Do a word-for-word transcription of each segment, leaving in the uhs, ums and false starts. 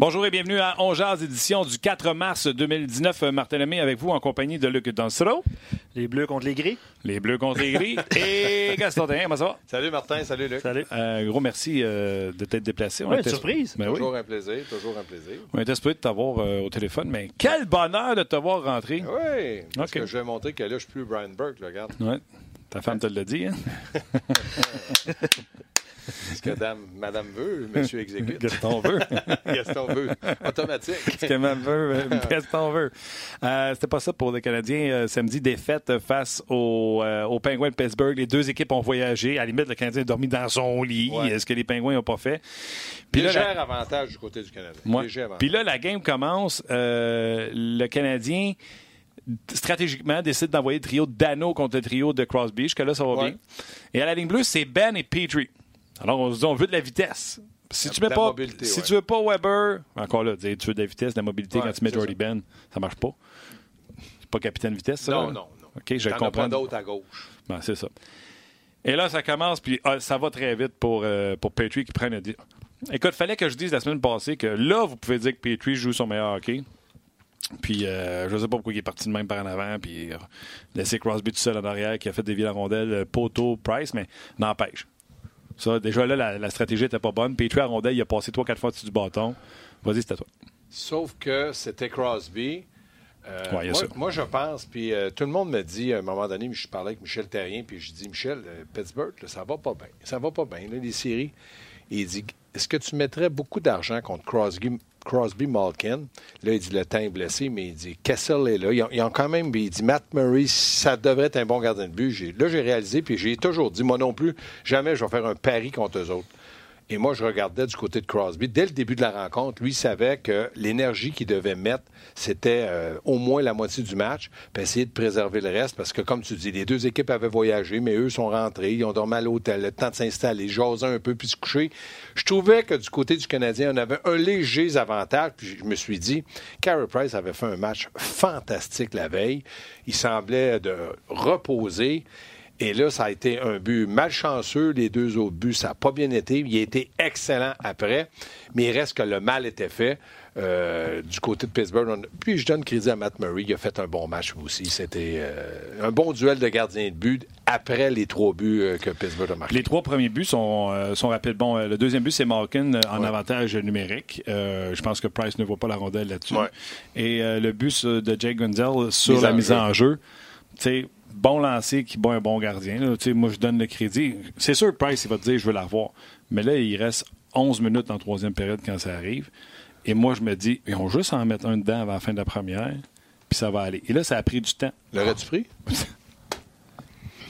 Bonjour et bienvenue à On Jase, édition du quatre mars deux mille dix-neuf. Martin Lemay avec vous en compagnie de Luc Dansereau. Les Bleus contre les Gris. Les Bleus contre les Gris. Et Gaston Therrien, comment ça va? Salut Martin, salut Luc. Salut. Euh, gros merci euh, de t'être déplacé. Oui, une était... surprise. Ben toujours oui. un plaisir, toujours un plaisir. On était supposé de t'avoir euh, au téléphone, mais quel bonheur de te voir rentrer. Oui, parce okay. que je vais montrer que là, je ne suis plus Brian Burke, là, regarde. Oui, ta femme te l'a dit, hein? Ce que dame, madame veut, monsieur exécute. Gaston veut. Gaston veut. Automatique. Ce que madame veut, Gaston veut. Euh, c'était pas ça pour les Canadiens. Euh, samedi, défaite face aux euh, au Pingouins de Pittsburgh. Les deux équipes ont voyagé. À la limite, le Canadien a dormi dans son lit. Ouais. Ce que les Pingouins n'ont pas fait. Puis Légère là, la... avantage du côté du Canadien. Ouais. Puis là, la game commence. Euh, le Canadien... stratégiquement, décide d'envoyer le trio d'Ano contre le trio de Crosby. Jusque-là, ça va ouais. bien. Et à la ligne bleue, c'est Ben et Petry. Alors, on se dit, on veut de la vitesse. Si la, tu mets pas, mobilité, si ouais. tu veux pas Weber, encore là, tu veux de la vitesse, de la mobilité ouais, quand tu mets Jordy Ben, ça marche pas. C'est pas capitaine vitesse, ça? Non, là? non, non. OK, je T'en comprends. T'en as pas d'autres à gauche. Ben, c'est ça. Et là, ça commence, puis ah, ça va très vite pour, euh, pour Petry qui prend le... Écoute, fallait que je dise la semaine passée que là, vous pouvez dire que Petry joue son meilleur hockey. Puis, euh, je ne sais pas pourquoi il est parti de même par en avant, puis euh, laissé Crosby tout seul en arrière, qui a fait dévier la rondelle, poteau, Price, mais n'empêche. Ça, déjà là, la, la stratégie n'était pas bonne. Petry à rondelle, il a passé trois, quatre fois dessus du bâton. Vas-y, c'était toi. Sauf que c'était Crosby. Euh, ouais, moi, moi, je pense, puis euh, tout le monde me dit, à un moment donné, je parlais avec Michel Therrien, puis je dis, Michel, euh, Pittsburgh, là, ça va pas bien. Ça va pas bien, là, les séries. Et il dit, est-ce que tu mettrais beaucoup d'argent contre Crosby? Crosby, Malkin, là, il dit le temps est blessé, mais il dit Kessel est là. Ils ont, ils ont quand même, il dit Matt Murray, ça devrait être un bon gardien de but. J'ai, là, j'ai réalisé, puis j'ai toujours dit, moi non plus, jamais je vais faire un pari contre eux autres. Et moi, je regardais du côté de Crosby. Dès le début de la rencontre, lui savait que l'énergie qu'il devait mettre, c'était euh, au moins la moitié du match, puis essayer de préserver le reste, parce que, comme tu dis, les deux équipes avaient voyagé, mais eux sont rentrés, ils ont dormi à l'hôtel, le temps de s'installer, jaser un peu, puis se coucher. Je trouvais que du côté du Canadien, on avait un léger avantage, puis je me suis dit, Carey Price avait fait un match fantastique la veille. Il semblait de reposer. Et là, ça a été un but malchanceux. Les deux autres buts, ça n'a pas bien été. Il a été excellent après, mais il reste que le mal était fait euh, du côté de Pittsburgh. On... Puis je donne crédit à Matt Murray. Il a fait un bon match aussi. C'était euh, un bon duel de gardien de but après les trois buts euh, que Pittsburgh a marqués. Les trois premiers buts sont, euh, sont rapides. Bon, euh, le deuxième but, c'est Malkin euh, en ouais. avantage numérique. Euh, je pense que Price ne voit pas la rondelle là-dessus. Ouais. Et euh, le but de Jake Gunzel sur mise la mise en jeu, tu sais, bon lancer qui bat un bon gardien. Là, moi, je donne le crédit. C'est sûr que Price, il va te dire, je veux la revoir. Mais là, il reste onze minutes en troisième période quand ça arrive. Et moi, je me dis, ils ont juste à en mettre un dedans avant la fin de la première, puis ça va aller. Et là, ça a pris du temps. L'aurais-tu pris?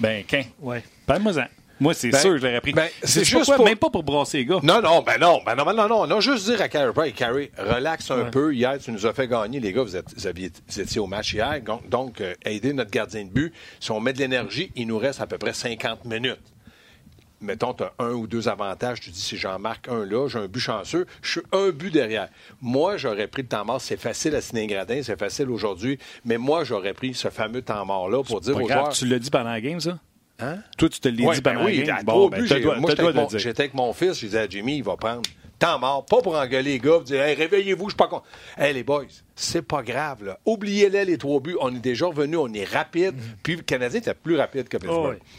Ben, quand? Ouais. Parle-moi-en. Moi, c'est ben, sûr que je l'aurais pris. Ben, c'est, c'est juste pourquoi, pour... même pas pour brasser les gars. Non, non, ben non, ben non, ben non, non, non. Juste dire à Carey Price, Carey, relaxe un ouais. peu. Hier, tu nous as fait gagner, les gars. Vous, êtes, vous, aviez, vous étiez au match hier. Donc, donc euh, aider notre gardien de but. Si on met de l'énergie, il nous reste à peu près cinquante minutes. Mettons, tu as un ou deux avantages. Tu dis, si j'en marque un là, j'ai un but chanceux. Je suis un but derrière. Moi, j'aurais pris le temps mort. C'est facile à signer gradin, c'est facile aujourd'hui. Mais moi, j'aurais pris ce fameux temps mort-là pour c'est dire aux grave, joueurs... Tu l'as dit pendant la game, ça? Hein? Toi, tu te l'as ouais, dit pendant ben oui, la game. Bon, ben, but, moi, j'étais avec, mon, j'étais avec mon fils, je disais à Jimmy, il va prendre. Temps mort, pas pour engueuler les gars, vous dire, hey, réveillez-vous, je suis pas con. Hey, les boys, c'est pas grave, là. Oubliez-les, les trois buts. On est déjà revenus, on est rapide. Mm-hmm. Puis le Canadien était plus rapide que Pittsburgh. Oh, oui.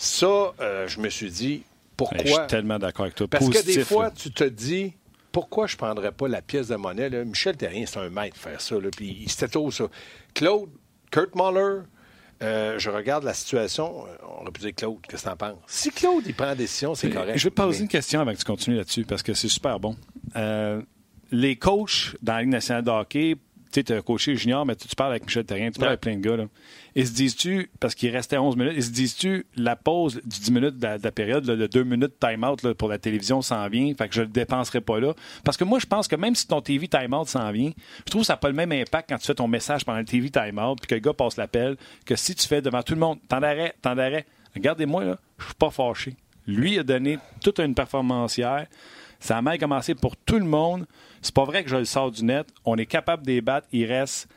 Ça, euh, je me suis dit, pourquoi... Je suis tellement d'accord avec toi. Parce Positif, que des fois, là. tu te dis... Pourquoi je ne prendrais pas la pièce de monnaie? Là? Michel Therrien, c'est un maître de faire ça. Là. Puis c'était tôt, ça. Claude, Kurt Muller, euh, je regarde la situation. On aurait pu dire Claude, qu'est-ce que tu en penses? Si Claude, il prend la décision, c'est correct. Je vais te poser mais... une question avant que tu continues là-dessus, parce que c'est super bon. Euh, les coachs dans la Ligue nationale de hockey, tu sais, tu as coaché junior, mais tu, tu parles avec Michel Therrien, tu ouais. parles avec plein de gars. Là. Ils se disent-tu, parce qu'il restait onze minutes, ils se disent-tu, la pause du dix minutes de la, de la période, là, le deux minutes time-out là, pour la télévision s'en vient, fait que je ne le dépenserai pas là. Parce que moi, je pense que même si ton T V time-out s'en vient, je trouve que ça n'a pas le même impact quand tu fais ton message pendant le T V time-out puis que le gars passe l'appel, que si tu fais devant tout le monde, t'en arrêt, t'en arrêt. Regardez-moi, là, je suis pas fâché. Lui a donné toute une performance hier. Ça a mal commencé pour tout le monde. C'est pas vrai que je le sors du net. On est capable de les battre. Il reste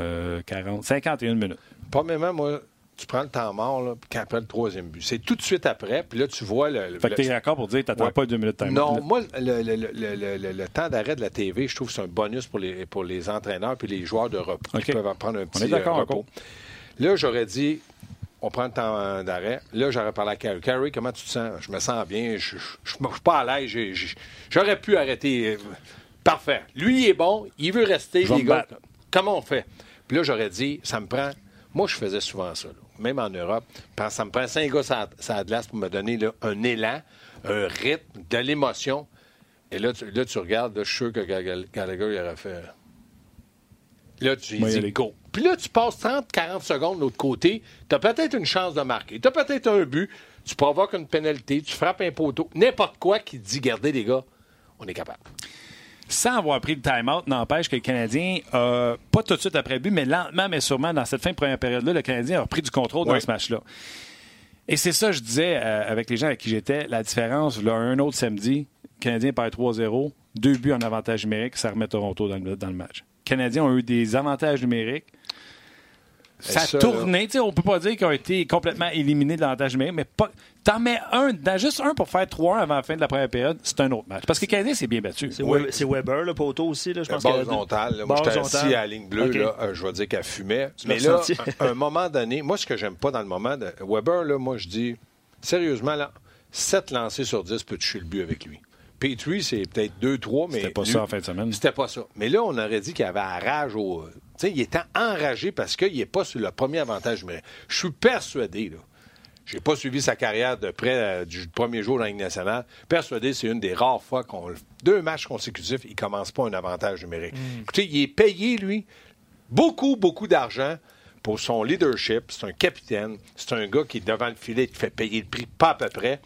euh, quarante, cinquante et une minutes. Premièrement, moi, tu prends le temps mort là, quand après le troisième but. C'est tout de suite après. Puis là, tu vois... le. Fait le, que t'es d'accord pour dire que t'attends ouais. pas deux minutes de temps. Non, moi, le, le, le, le, le, le temps d'arrêt de la T V, je trouve que c'est un bonus pour les, pour les entraîneurs puis les joueurs de repos okay. qui peuvent prendre un petit on est d'accord, euh, repos. Là, j'aurais dit... On prend le temps d'arrêt. Là, j'aurais parlé à Carey. Carey, comment tu te sens? Je me sens bien. Je ne suis pas à l'aise. J'ai, j'ai, j'aurais pu arrêter. Parfait. Lui, il est bon. Il veut rester. Les gars. Comment on fait? Puis là, j'aurais dit, ça me prend... Moi, je faisais souvent ça. Là. Même en Europe. Ça me prend cinq gars sur la glace pour me donner là, un élan, un rythme, de l'émotion. Et là, tu, là, tu regardes. Là, je suis sûr que Gallagher, il aurait fait... Là, tu lui dis go. Puis là, tu passes trente à quarante secondes de l'autre côté. Tu as peut-être une chance de marquer. Tu as peut-être un but. Tu provoques une pénalité. Tu frappes un poteau. N'importe quoi qui te dit, regardez, les gars, on est capable. Sans avoir pris le time-out, n'empêche que le Canadien, euh, pas tout de suite après but, mais lentement, mais sûrement, dans cette fin de première période-là, le Canadien a repris du contrôle oui. dans ce match-là. Et c'est ça, je disais euh, avec les gens avec qui j'étais, la différence, là, un autre samedi, le Canadien perd trois zéro, deux buts en avantage numérique, ça remet Toronto dans le, dans le match. Canadiens ont eu des avantages numériques. Ça, ça a tourné. Là... On ne peut pas dire qu'ils ont été complètement éliminés de l'avantage numérique, mais pas... t'en mets un, dans juste un pour faire trois un avant la fin de la première période, c'est un autre match. Parce que les Canadiens, c'est bien battu. C'est, oui. Weber, c'est Weber, le poteau aussi. Là, je pense base horizontale. Deux... Moi, j'étais assis à la ligne bleue. Okay. Là, euh, je vais dire qu'elle fumait. Tu mais là, à un, un moment donné, moi, ce que j'aime pas dans le moment de Weber, là, moi, je dis, sérieusement, là, sept lancés sur dix peut toucher le but avec lui. Petry, c'est peut-être deux trois, mais... C'était pas lui, ça en fin de semaine. C'était pas ça. Mais là, on aurait dit qu'il avait la rage au... Tu sais, il était enragé parce qu'il n'est pas sur le premier avantage. Mais je suis persuadé, là. J'ai pas suivi sa carrière de près euh, du premier jour dans la Ligue nationale. Persuadé, c'est une des rares fois qu'on... Deux matchs consécutifs, il commence pas un avantage numérique. Mmh. Écoutez, il est payé, lui, beaucoup, beaucoup d'argent pour son leadership. C'est un capitaine. C'est un gars qui est devant le filet, qui fait payer le prix pas à peu près.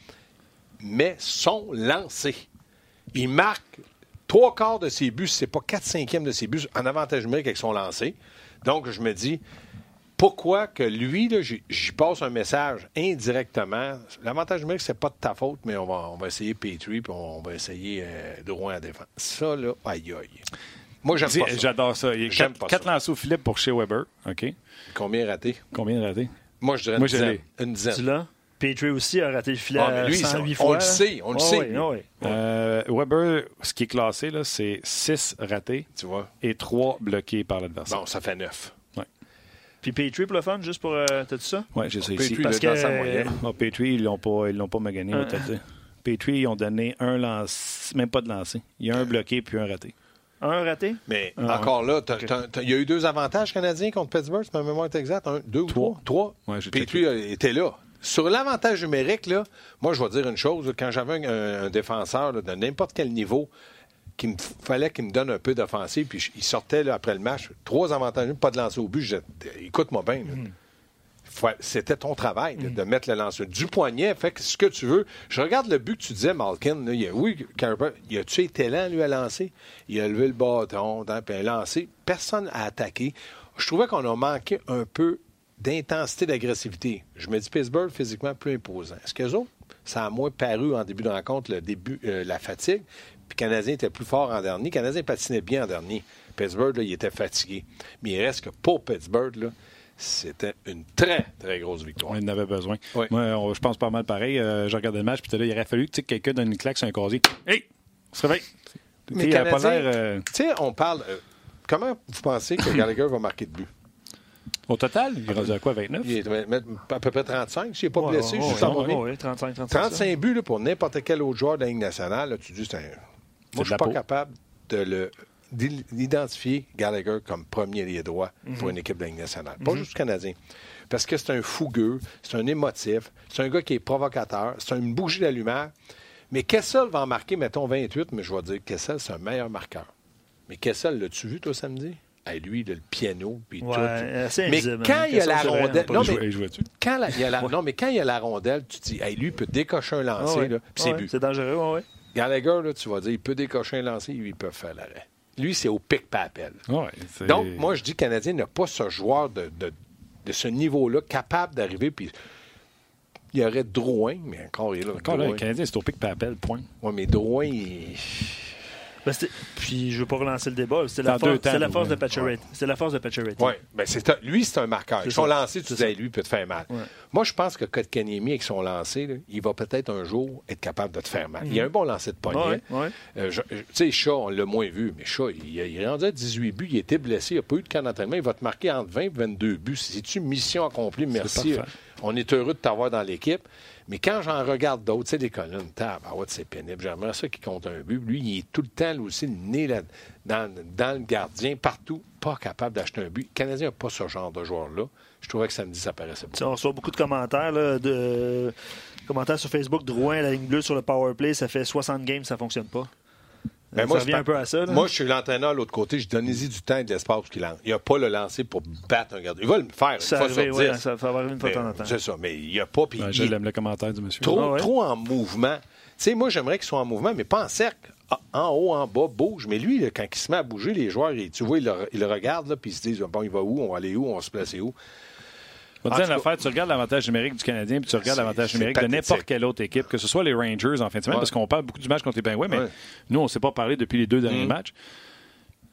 Mais son lancer... Il marque trois quarts de ses buts, c'est pas quatre cinquièmes de ses buts, en avantage numérique avec son lancer. Donc, je me dis, pourquoi que lui, là, j'y passe un message indirectement. L'avantage numérique, c'est pas de ta faute, mais on va, on va essayer Petry, puis on va essayer euh, Drouin à défendre. Ça, là, aïe aïe. Moi, j'aime Dis, pas ça. J'adore ça. Il y a j'aime quatre, pas quatre ça. lancers au filet pour chez Weber. OK. Combien ratés? Combien ratés? Moi, je dirais Moi, une, dizaine. une dizaine. Tu l'as? Petry aussi a raté le filet ah, lui, cent huit fois. On le sait, on le oh, sait. Oui, oui. Euh, Weber, ce qui est classé, là, c'est six ratés tu vois. Et trois bloqués par l'adversaire. Bon, ça fait neuf. Ouais. Puis Petry pour le fun, juste pour... Euh, t'as dit ça? Oui, j'ai ça ici. Parce que... Euh... Oh, Petry, ils l'ont pas, ils l'ont pas magané. Hein? Petry, ils ont donné un lance... Même pas de lancer. Il y a un bloqué puis un raté. Un raté? Mais ah, encore là, il y a eu deux avantages canadiens contre Pittsburgh, si ma mémoire est exacte. Un, deux trois. ou trois. Trois. Ouais, Petry était là. Sur l'avantage numérique, là, moi, je vais dire une chose. Quand j'avais un, un défenseur là, de n'importe quel niveau, qu'il me fallait qu'il me donne un peu d'offensive, puis je, il sortait là, après le match, trois avantages, pas de lancer au but. Je disais, écoute-moi bien. Mm. C'était ton travail là, mm. de mettre le lancer du poignet. Fait que ce que tu veux. Je regarde le but que tu disais, Malkin. Là, il a, oui, Carper, il a-tu été lent, lui, à lancer? Il a levé le bâton, hein, puis a lancé. Personne n'a attaqué. Je trouvais qu'on a manqué un peu d'intensité, d'agressivité. Je me dis Pittsburgh, physiquement, plus imposant. Est-ce qu'eux autres, ça a moins paru en début de rencontre, le début, euh, la fatigue? Puis le Canadien était plus fort en dernier. Le Canadien patinait bien en dernier. Pittsburgh, là, il était fatigué. Mais il reste que pour Pittsburgh, là, c'était une très, très grosse victoire. Il en avait besoin. Oui. Moi, on, je pense pas mal pareil. Euh, je regardais le match, puis là, il aurait fallu que quelqu'un donne une claque sur un casier. Hey! On se réveille! Mais il a pas l'air... Euh... Tu sais, on parle... Euh, comment vous pensez que Gallagher va marquer de but? Au total, il reste à quoi, vingt-neuf? Il est à peu près trente-cinq, s'il n'est pas ouais, blessé, ouais, juste ouais, en ouais, ouais, trente-cinq, trente-cinq, trente-cinq buts là, pour n'importe quel autre joueur de la Ligue nationale, là, tu dis, c'est un... Moi, je ne suis pas peau. capable de le... d'identifier Gallagher comme premier lié droit mm-hmm. pour une équipe de la Ligue nationale. Pas mm-hmm. juste Canadien. Parce que c'est un fougueux, c'est un émotif, c'est un gars qui est provocateur, c'est une bougie d'allumeur. Mais Kessel va en marquer, mettons, vingt-huit, mais je vais dire Kessel, c'est un meilleur marqueur. Mais Kessel, l'as-tu vu, toi, samedi? À lui, il a le piano, puis ouais, tout. Mais quand il y a la rondelle... Non, mais quand il y a la rondelle, tu te dis, hey, lui, il peut décocher un lancer, ah ouais. là, puis ah c'est ouais, but. C'est dangereux, oui, oui. Gallagher, là, tu vas dire, il peut décocher un lancer, lui, il peut faire l'arrêt. Lui, c'est au pic-papel. Ouais, donc, moi, je dis que le Canadien n'a pas ce joueur de, de, de ce niveau-là capable d'arriver. Puis il y aurait Drouin, mais encore, il est là. Encore là, le Canadien, c'est au pic-papel, point. Oui, mais Drouin, il... Ben, puis je ne veux pas relancer le débat. C'est la, for... la force de Petry. C'est la force de Petry. Oui, bien, lui, c'est un marqueur. Son lancer, tu disais, lui, peut te faire mal. Ouais. Moi, je pense que Kotkaniemi, avec son lancer, là, il va peut-être un jour être capable de te faire mal. Mm-hmm. Il a un bon lancer de poignet. Ouais, ouais. euh, tu sais, Chat, on l'a moins vu, mais Chat, il, il est rendu à dix-huit buts, il était blessé, il n'a pas eu de camp d'entraînement. Il va te marquer entre vingt et vingt-deux buts. C'est-tu mission accomplie? Merci. On est heureux de t'avoir dans l'équipe. Mais quand j'en regarde d'autres, tu sais, des colonnes, tab, ah ouais, c'est pénible. J'aimerais ça qui compte un but. Lui, il est tout le temps, là aussi, le nez là, dans, dans le gardien, partout, pas capable d'acheter un but. Le Canadien n'a pas ce genre de joueur-là. Je trouvais que samedi, ça paraissait beaucoup. On reçoit beaucoup de commentaires, là, de commentaires sur Facebook. Drouin, la ligne bleue sur le power play, ça fait soixante games, ça ne fonctionne pas. Ben ça moi, revient je... un peu à ça. Là. Moi, je suis l'entraîneur de l'autre côté. Je donnais-y du temps et de l'espace qu'il lance. Il n'y a pas le lancer pour battre un gardien. Il va le faire. Ça va arriver, ouais, ça va arriver une fois de temps en temps. C'est ça, mais il n'y a pas. Ben, je il... l'aime le commentaire du monsieur. Trop, ah ouais. trop en mouvement. Tu sais, moi, j'aimerais qu'il soit en mouvement, mais pas en cercle. En haut, en bas, bouge. Mais lui, là, quand il se met à bouger, les joueurs, ils, tu vois, ils le, ils le regardent, puis ils se disent, bon, il va où? On va aller où? On va se placer où? On va te dire une affaire, tu regardes l'avantage numérique du Canadien puis tu regardes l'avantage numérique de n'importe quelle autre équipe, que ce soit les Rangers en fin de semaine, ouais. parce qu'on parle beaucoup du match contre les Penguins, mais ouais. nous, on ne s'est pas parlé depuis les deux derniers mmh. matchs.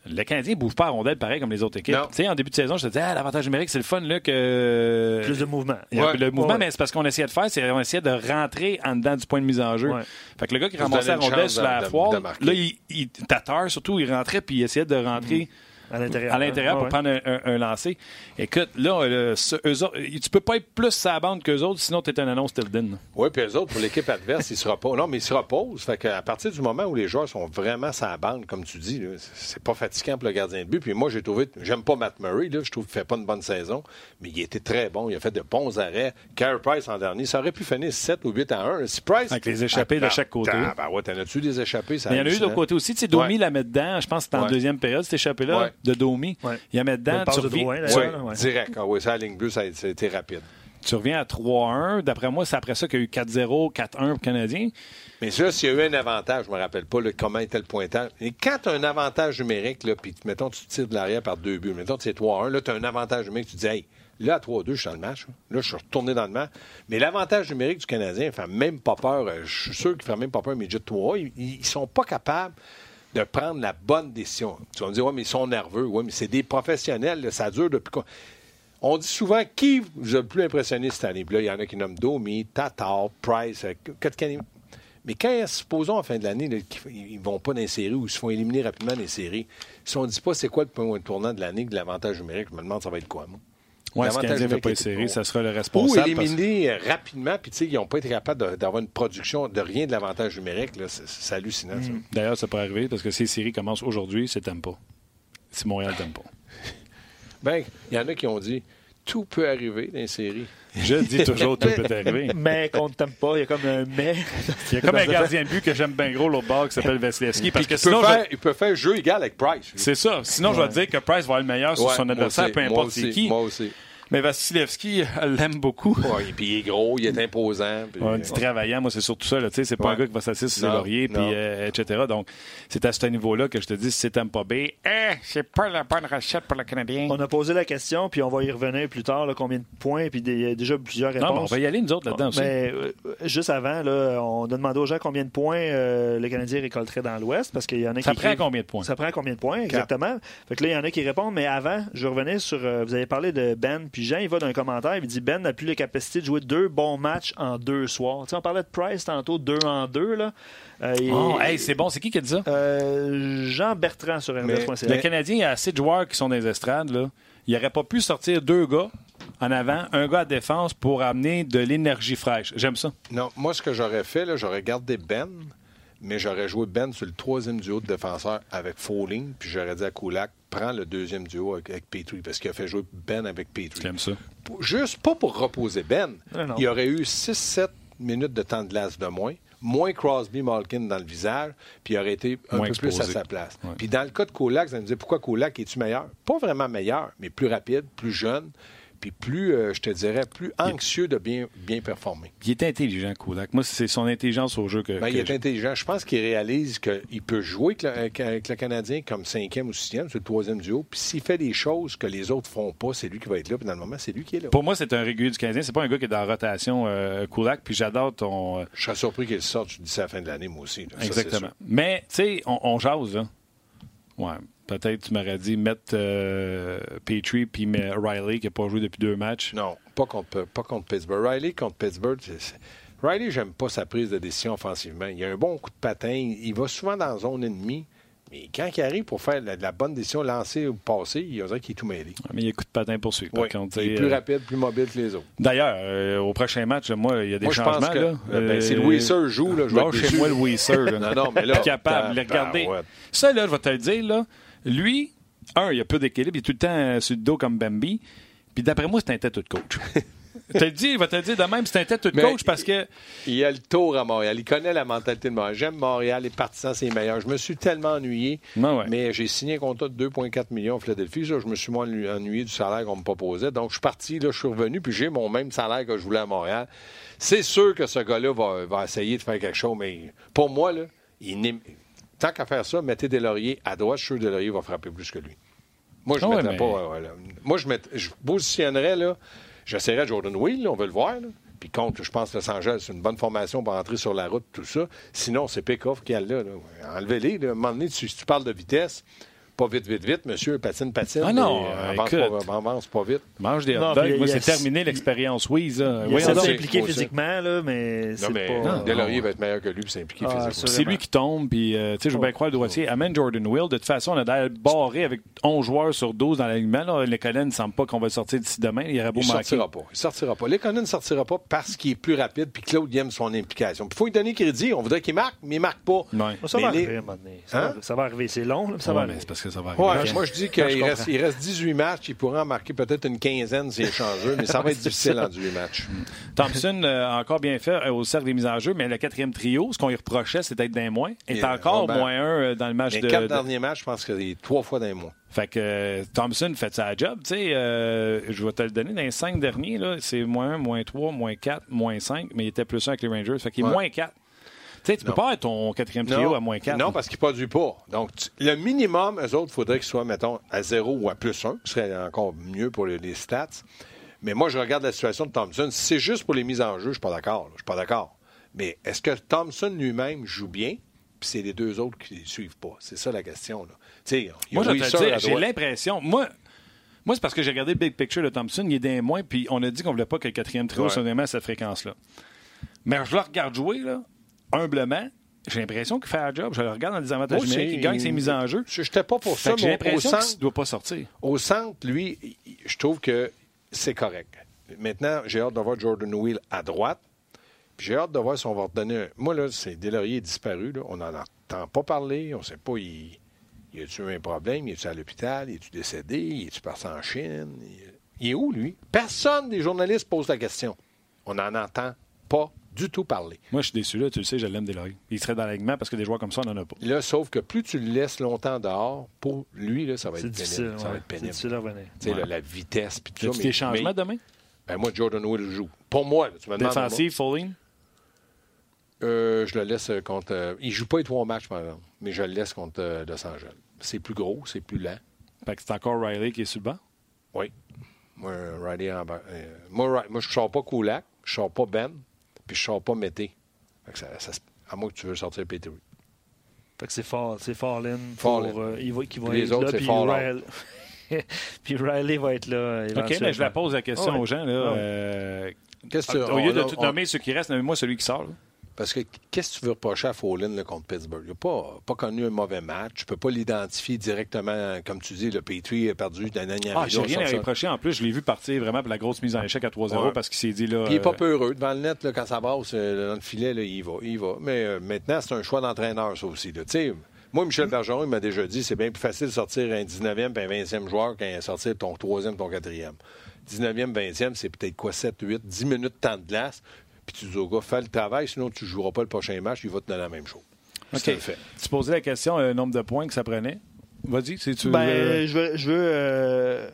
Le Canadien ne bouffe pas à rondelle pareil comme les autres équipes. Tu sais, en début de saison, je te disais, ah, l'avantage numérique, c'est le fun, là, que... Plus de mouvement. Ouais. Le mouvement, ouais. mais c'est parce qu'on essayait de faire, c'est qu'on essayait de rentrer en dedans du point de mise en jeu. Ouais. Fait que le gars qui ramassait la rondelle sur la foire, là, il, il tâteur surtout, il rentrait puis il essayait de rentrer... Mmh. À l'intérieur. À l'intérieur hein? pour ah ouais. prendre un, un, un lancer. Écoute, là, euh, ce, eux autres, tu peux pas être plus sur la bande qu'eux autres, sinon tu es un annonce Tilden. Oui, puis eux autres, pour l'équipe adverse, ils se reposent. Non, mais ils se reposent. Fait qu'à partir du moment où les joueurs sont vraiment sur la bande, comme tu dis, là, c'est pas fatigant pour le gardien de but. Puis moi, j'ai trouvé, j'aime pas Matt Murray, là, je trouve qu'il fait pas une bonne saison, mais il était très bon. Il a fait de bons arrêts. Carey Price en dernier, ça aurait pu finir sept ou huit à un. Si Price. Avec les échappés ah, de chaque côté. Ah, ben ouais, t'en as-tu des échappés? Ça mais il y en a eu de côté aussi. Tu sais, Domi ouais. la met dedans, je pense que c'était en ouais. deuxième période, cet échappé-là. Ouais. de Domi, ouais. il y a dedans, tu reviens... De Drouin, ouais, ouais. direct. Ah oui, ça, la ligne bleue, ça a, ça a été rapide. Tu reviens à trois un. D'après moi, c'est après ça qu'il y a eu quatre zéro, quatre un pour le Canadien. Mais ça, s'il y a eu un avantage, je ne me rappelle pas là, comment était le pointage. Et quand tu as un avantage numérique, là, puis mettons, tu tires de l'arrière par deux buts, mettons, c'est trois un, là, tu as un avantage numérique, tu dis, hey, là, à trois deux, je suis dans le match. Là, je suis retourné dans le match. Mais l'avantage numérique du Canadien, il ne fait même pas peur. Je suis sûr qu'il ne fait même pas peur, mais déjà trois un, ils ne sont pas capables de prendre la bonne décision. Tu vas me dire, oui, mais ils sont nerveux. Oui, mais c'est des professionnels. Là, ça dure depuis quoi? On dit souvent, qui vous a le plus impressionné cette année? Puis là, il y en a qui nomment Domi, Tatar, Price, Kotkaniemi. Mais quand, supposons, en fin de l'année, là, ils ne vont pas dans les séries ou ils se font éliminer rapidement dans les séries, si on ne dit pas c'est quoi le point tournant de l'année que de l'avantage numérique, je me demande ça va être quoi, moi? Oui, si le Canadien ne fait pas les séries, ça sera le responsable. Ou éliminer parce... rapidement, puis tu sais, ils n'ont pas été capables de, d'avoir une production de rien de l'avantage numérique. Là, c'est, c'est hallucinant, mm. ça. D'ailleurs, ça peut arriver, parce que si les séries commencent aujourd'hui, c'est Tampa. Si Montréal t'aime pas. Bien, il y en a qui ont dit, tout peut arriver dans les séries. Je dis toujours, tout peut arriver. Mais qu'on ne t'aime pas, il y a comme un mais. Il y a comme un gardien de but que j'aime bien gros, l'autre bord, qui s'appelle Vasilevskiy. Parce que sinon, peut faire, je... il peut faire jeu égal avec Price. C'est ça. Sinon, ouais. je vais te dire que Price va être le meilleur sur ouais, son adversaire, aussi, peu importe c'est qui. Moi aussi. Mais Vasilevskiy l'aime beaucoup. Ouais, et puis il est gros, il est imposant. Puis... Ouais, un petit travaillant, moi, c'est surtout ça. Là, c'est pas ouais. un gars qui va s'asseoir sur ses lauriers, puis, euh, et cetera. Donc, c'est à ce niveau-là que je te dis, si c'est Tampa Bay, eh, c'est pas la bonne rachette pour le Canadien. On a posé la question, puis on va y revenir plus tard, là, combien de points, puis des, déjà plusieurs réponses. Non, mais on va y aller, nous autres, là-dedans aussi. Mais, euh, juste avant, là, on a demandé aux gens combien de points euh, le Canadien récolterait dans l'Ouest, parce qu'il y en a ça qui... Ça prend écrivent... combien de points? Ça prend combien de points, exactement. Cap. Fait que là, il y en a qui répondent, mais avant, je revenais sur... Euh, vous avez parlé de Ben, puis Jean, il va dans un commentaire, il dit Ben n'a plus la capacité de jouer deux bons matchs en deux soirs. Tu sais, on parlait de Price tantôt, deux en deux. Là. Euh, oh, et, hey, c'est bon, c'est qui qui a dit ça? Euh, Jean Bertrand sur R D S point C A. Le Canadien, il y a assez de joueurs qui sont dans les estrades. Là. il n'aurait pas pu sortir deux gars en avant, un gars à défense pour amener de l'énergie fraîche. J'aime ça. Non, moi, ce que j'aurais fait, là, j'aurais gardé Ben, mais j'aurais joué Ben sur le troisième duo de défenseurs avec Fowling, puis j'aurais dit à Kulak, prends le deuxième duo avec, avec Petry, parce qu'il a fait jouer Ben avec Petry. J'aime ça. Juste pas pour reposer Ben. Non, non. Il aurait eu six sept minutes de temps de glace de moins, moins Crosby, Malkin dans le visage, puis il aurait été un moins peu exposé. Plus à sa place. Ouais. Puis dans le cas de Kulak, vous allez me dire, pourquoi Kulak, es-tu meilleur? Pas vraiment meilleur, mais plus rapide, plus jeune, puis plus, euh, je te dirais, plus anxieux de bien, bien performer. Il est intelligent, Kulak. Moi, c'est son intelligence au jeu que... Ben, que il est je... intelligent. Je pense qu'il réalise qu'il peut jouer avec le, avec le Canadien comme cinquième ou sixième, sur le troisième duo, puis s'il fait des choses que les autres font pas, c'est lui qui va être là, puis dans le moment, c'est lui qui est là. Pour moi, c'est un régulier du Canadien. C'est pas un gars qui est dans la rotation, euh, Kulak, puis j'adore ton... Euh... Je serais surpris qu'il sorte, tu dis ça à la fin de l'année, moi aussi. Là. Exactement. Ça, mais, tu sais, on, on jase, là. Ouais. Peut-être tu m'aurais dit mettre euh, Petry puis Reilly qui n'a pas joué depuis deux matchs. Non, pas contre, pas contre Pittsburgh. Reilly contre Pittsburgh, c'est, c'est... Reilly, j'aime pas sa prise de décision offensivement. Il a un bon coup de patin. Il va souvent dans la zone ennemie. Mais quand il arrive pour faire la, la bonne décision, lancer ou passer, il y a qui est tout mêlé. Ouais, mais il y a coup de patin poursuivre. Oui, par contre, il est plus euh... rapide, plus mobile que les autres. D'ailleurs, euh, au prochain match, moi, il y a des moi, changements. Pense que, là. Euh, ben, si Louis Sir joue, là, je vais être déçu. Chez moi, Louis Sir. Non, non, mais là, capable de regarder. Ouais. Ça, là, je vais te le dire, là, lui, un, il a peu d'équilibre, il est tout le temps euh, sur le dos comme Bambi. Puis d'après moi, c'est un tête de coach. Te le dis, il va te le dire de même, c'est un tête de coach parce que... Il a le tour à Montréal. Il connaît la mentalité de Montréal. J'aime Montréal. Les partisans, c'est les meilleurs. Je me suis tellement ennuyé, ah ouais. mais j'ai signé un contrat de deux virgule quatre millions à Philadelphie. Je me suis moins ennuyé du salaire qu'on me proposait. Donc, je suis parti, là, je suis revenu, puis j'ai mon même salaire que je voulais à Montréal. C'est sûr que ce gars-là va, va essayer de faire quelque chose, mais pour moi, là, il n'est... tant qu'à faire ça, mettez Deslauriers à droite. Je suis sûr que Deslauriers va frapper plus que lui. Moi, je ne ah ouais, mettrais mais... pas... Euh, là. Moi, je, mettrais, je positionnerais... là. J'essaierai Jordan Weal, on veut le voir. Là. Puis contre, je pense que Los Angeles, c'est une bonne formation pour entrer sur la route, tout ça. Sinon, c'est Pekoff qui a là. là. Enlevez-les. Là. À un moment donné, si tu parles de vitesse, pas vite, vite, vite, monsieur, patine, patine. Ah non, euh, avance, pas, avance pas vite. Mange des hot dogs. Moi, c'est terminé l'expérience Weez. Oui, ça s'impliquer physiquement, là, mais c'est non, mais pas... Non, Deslauriers va être meilleur que lui pour s'impliquer ah, physiquement. C'est lui qui tombe, puis euh, tu sais, je veux bien croire le droitier. Amène Jordan Weal. De toute façon, on a d'ailleurs barré avec onze joueurs sur douze dans l'alignement. L'Ekonen ne semble pas qu'on va le sortir d'ici demain. Il aurait beau manquer. Il sortira pas. Il sortira pas. L'Ekonen ne sortira pas parce qu'il est plus rapide, puis Claude aime son implication. Il faut lui donner crédit. On voudrait qu'il marque, mais il marque pas. Ça va arriver à un moment donné. Ça va arriver. C'est long, ça va arriver. Ça va ouais, moi, je dis qu'il je reste, il reste dix-huit matchs. Il pourrait en marquer peut-être une quinzaine s'il est chanceux, mais ça va être difficile en dix-huit matchs. Thompson, euh, encore bien fait euh, au cercle des mises en jeu, mais le quatrième trio, ce qu'on lui reprochait, c'était d'être d'un moins. Il est yeah, encore ben, moins un euh, dans le match les de... Les quatre de... derniers matchs, je pense qu'il est trois fois d'un moins. Fait que euh, Thompson fait sa job. Tu sais, euh, je vais te le donner dans les cinq derniers. Là, c'est moins un, moins trois, moins quatre, moins cinq, mais il était plus un avec les Rangers. Fait qu'il est ouais. moins quatre. Tu sais, tu peux pas être ton quatrième trio non. à moins quatre. Non, parce qu'il ne produit pas. Donc, tu, le minimum, eux autres, il faudrait qu'ils soient, mettons, à zéro ou à plus un, ce serait encore mieux pour les, les stats. Mais moi, je regarde la situation de Thompson. Si c'est juste pour les mises en jeu, je ne suis pas d'accord. Je suis pas d'accord. Mais est-ce que Thompson lui-même joue bien, puis c'est les deux autres qui ne suivent pas? C'est ça la question. Là. T'sais, moi, je te dire, j'ai l'impression... Moi, moi c'est parce que j'ai regardé le big picture de Thompson, il est d'un moins, puis on a dit qu'on ne voulait pas que le quatrième trio ouais. soit vraiment à cette fréquence-là. Mais je le regarde jouer, là. Humblement, j'ai l'impression qu'il fait un job. Je le regarde dans les avantages numériques, oh, il gagne ses mises en jeu. Je n'étais pas pour fait ça, mais j'ai l'impression au centre, qu'il doit pas sortir. Au centre, lui, je trouve que c'est correct. Maintenant, j'ai hâte de voir Jordan Weal à droite. Puis j'ai hâte de voir si on va redonner un... Moi, là, c'est Deslauriers est disparu. Là. On n'en entend pas parler. On ne sait pas, il... il a-tu eu un problème? Il est-tu à l'hôpital? Il est-tu décédé? Il est-tu parti en Chine? Il... il est où, lui? Personne des journalistes pose la question. On n'en entend pas du tout parler. Moi, je suis déçu, là. Tu le sais, je l'aime Deslauriers. Il serait dans l'alignement parce que des joueurs comme ça, on n'en a pas. Là, sauf que plus tu le laisses longtemps dehors, pour lui, là, ça va être c'est pénible. Difficile, ça ouais. va être pénible. C'est difficile à ouais. là, la vitesse. Puis tout ça, mais, des changements mais, demain? Ben moi, Jordan Weal joue. Pour moi, là, tu me demandes... Défensive, Fowling? Euh, je le laisse contre... Euh, il ne joue pas les trois matchs, par exemple, mais je le laisse contre euh, Los Angeles. C'est plus gros, c'est plus lent. Fait que c'est encore Reilly qui est sur le banc? Oui. Moi, Reilly en bas. Euh, moi, moi, je ne sors pas Kulak, je ne sors pas Ben. Puis je ne sors pas Mété. Ça, ça, à moins que tu veux sortir Petry. Fait que c'est Fallin. C'est Fallin. Euh, il va, qui va les être autres, là. Puis Reilly... puis Reilly va être là. OK, mais je la pose la question oh, ouais. aux gens. Là. Oh. Euh... Qu'est-ce que tu... Au lieu de tout nommer ceux qui restent, nommez-moi celui qui sort. Là. Parce que qu'est-ce que tu veux reprocher à Fowling là, contre Pittsburgh? Il n'a pas, pas connu un mauvais match. Tu ne peux pas l'identifier directement, comme tu dis, le Petry a perdu d'un dernière ah, j'ai rien à reprocher. En plus, je l'ai vu partir vraiment pour la grosse mise en échec à trois zéro ouais. parce qu'il s'est dit là. Puis il n'est pas peureux. Devant le net, là, quand ça passe, dans le filet, là, il va. Il va. Mais euh, maintenant, c'est un choix d'entraîneur, ça aussi. Là. Moi, Michel mm. Bergeron, il m'a déjà dit c'est bien plus facile de sortir un dix-neuvième et un vingtième joueur qu'un sortir ton troisième, ton quatrième. dix-neuvième, vingtième, c'est peut-être quoi, sept, huit, dix minutes de temps de glace. Puis tu dis au gars, fais le travail, sinon tu ne joueras pas le prochain match, il va te donner la même chose. Okay. Fait. Tu posais la question, le nombre de points que ça prenait. Vas-y, si tu ben, veux... Je veux, je veux, euh,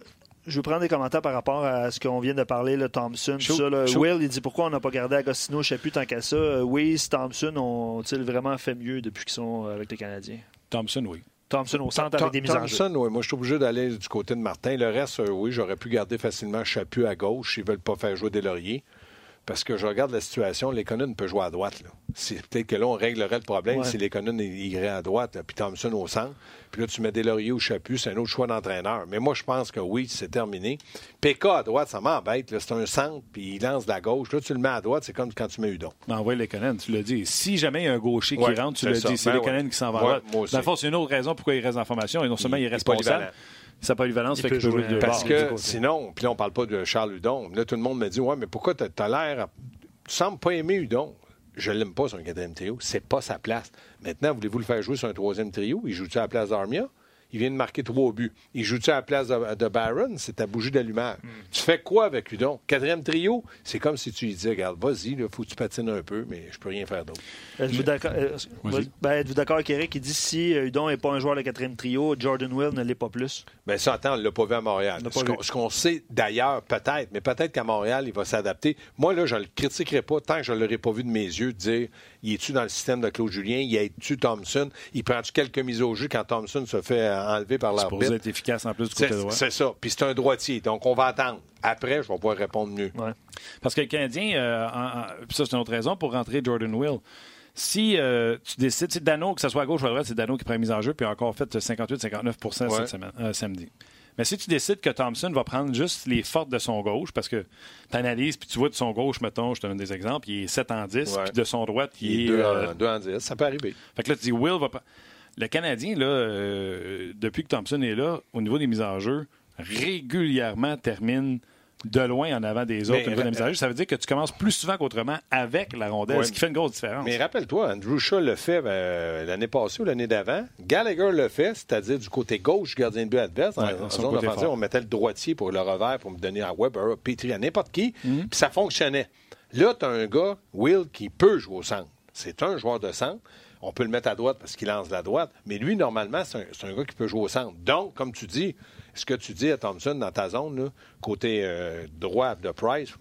je veux prendre des commentaires par rapport à ce qu'on vient de parler, là, Thompson. Show, ça, là. Will, il dit, pourquoi on n'a pas gardé Agostino au chaput tant qu'à ça? Oui, Thompson ont-ils vraiment fait mieux depuis qu'ils sont avec les Canadiens? Thompson, oui. Thompson au centre avec des mises en jeu. Thompson, oui. Moi, je suis obligé d'aller du côté de Martin. Le reste, euh, oui, j'aurais pu garder facilement Chaput à gauche. Ils ne veulent pas faire jouer Deslauriers. Parce que je regarde la situation, Ekonen peut jouer à droite. Là. C'est, peut-être que là, on réglerait le problème ouais. si Ekonen irait à droite, là, puis Thompson au centre. Puis là, tu mets Deslauriers au Chaput, c'est un autre choix d'entraîneur. Mais moi, je pense que oui, c'est terminé. P K à droite, ça m'embête. Là. C'est un centre, puis il lance de la gauche. Là, tu le mets à droite, c'est comme quand tu mets Hudon. Envoie Ekonen, tu l'as dit. Si jamais il y a un gaucher ouais, qui rentre, tu l'as dit. C'est ben Ekonen ouais. qui s'en va ouais, là. Dans le fond, c'est une autre raison pourquoi il reste en formation. Et non seulement il, il est responsable. Sa polyvalence fait que je de parce bord, que sinon, puis là, on ne parle pas de Charles Hudon. Là, tout le monde me dit ouais, mais pourquoi tu as l'air. À... Tu sembles pas aimer Hudon. Je l'aime pas sur un quatrième trio. C'est pas sa place. Maintenant, voulez-vous le faire jouer sur un troisième trio? Il joue-tu à la place d'Armia? Il vient de marquer trois buts. Il joue-tu à la place de, de Barron? C'est ta bougie d'allumage. Mm. Tu fais quoi avec Hudon? Quatrième trio? C'est comme si tu lui disais regarde, vas-y, il faut que tu patines un peu, mais je peux rien faire d'autre. Êtes-vous d'accord, euh, ben, êtes-vous d'accord avec Eric qui dit si Hudon n'est pas un joueur de quatrième trio, Jordan Weal ne l'est pas plus? Bien, ça, attends, on ne l'a pas vu à Montréal. Ce qu'on, ce qu'on sait d'ailleurs, peut-être, mais peut-être qu'à Montréal, il va s'adapter. Moi, là, je ne le critiquerai pas tant que je ne l'aurais pas vu de mes yeux dire il est-tu dans le système de Claude Julien? Il est-tu Thompson? Il prend-tu quelques mises au jeu quand Thompson se fait enlevé par l'arbitre. C'est supposé être efficace en plus du côté droit. C'est ça. Puis c'est un droitier. Donc, on va attendre. Après, je vais pouvoir répondre mieux. Ouais. Parce que le Canadien, euh, en, en, ça, c'est une autre raison pour rentrer Jordan Weal. Si euh, tu décides, c'est Dano, que ce soit à gauche ou à droite, c'est Dano qui prend la mise en jeu, puis encore fait cinquante-huit à cinquante-neuf pour cent ouais. cette semaine, euh, samedi. Mais si tu décides que Thompson va prendre juste les fortes de son gauche, parce que tu analyses, puis tu vois de son gauche, mettons, je te donne des exemples, il est sept en dix, ouais. puis de son droite, il, il est... deux en dix, ça peut arriver. Fait que là, tu dis, Will va... Le Canadien, là, euh, depuis que Thompson est là, au niveau des mises en jeu, régulièrement termine de loin en avant des autres au niveau ra- des mises en jeu. Ça veut dire que tu commences plus souvent qu'autrement avec la rondelle, oui, ce qui fait une grosse différence. Mais rappelle-toi, Andrew Shaw le fait ben, l'année passée ou l'année d'avant. Gallagher le fait, c'est-à-dire du côté gauche du gardien de but adverse. Ouais, en zone offensive, on mettait le droitier pour le revers pour me donner à Weber, à Petry, à n'importe qui. Mm-hmm. Puis ça fonctionnait. Là, tu as un gars, Will, qui peut jouer au centre. C'est un joueur de centre. On peut le mettre à droite parce qu'il lance la droite. Mais lui, normalement, c'est un, c'est un gars qui peut jouer au centre. Donc, comme tu dis, ce que tu dis à Thompson dans ta zone, là, côté euh, droit de Price...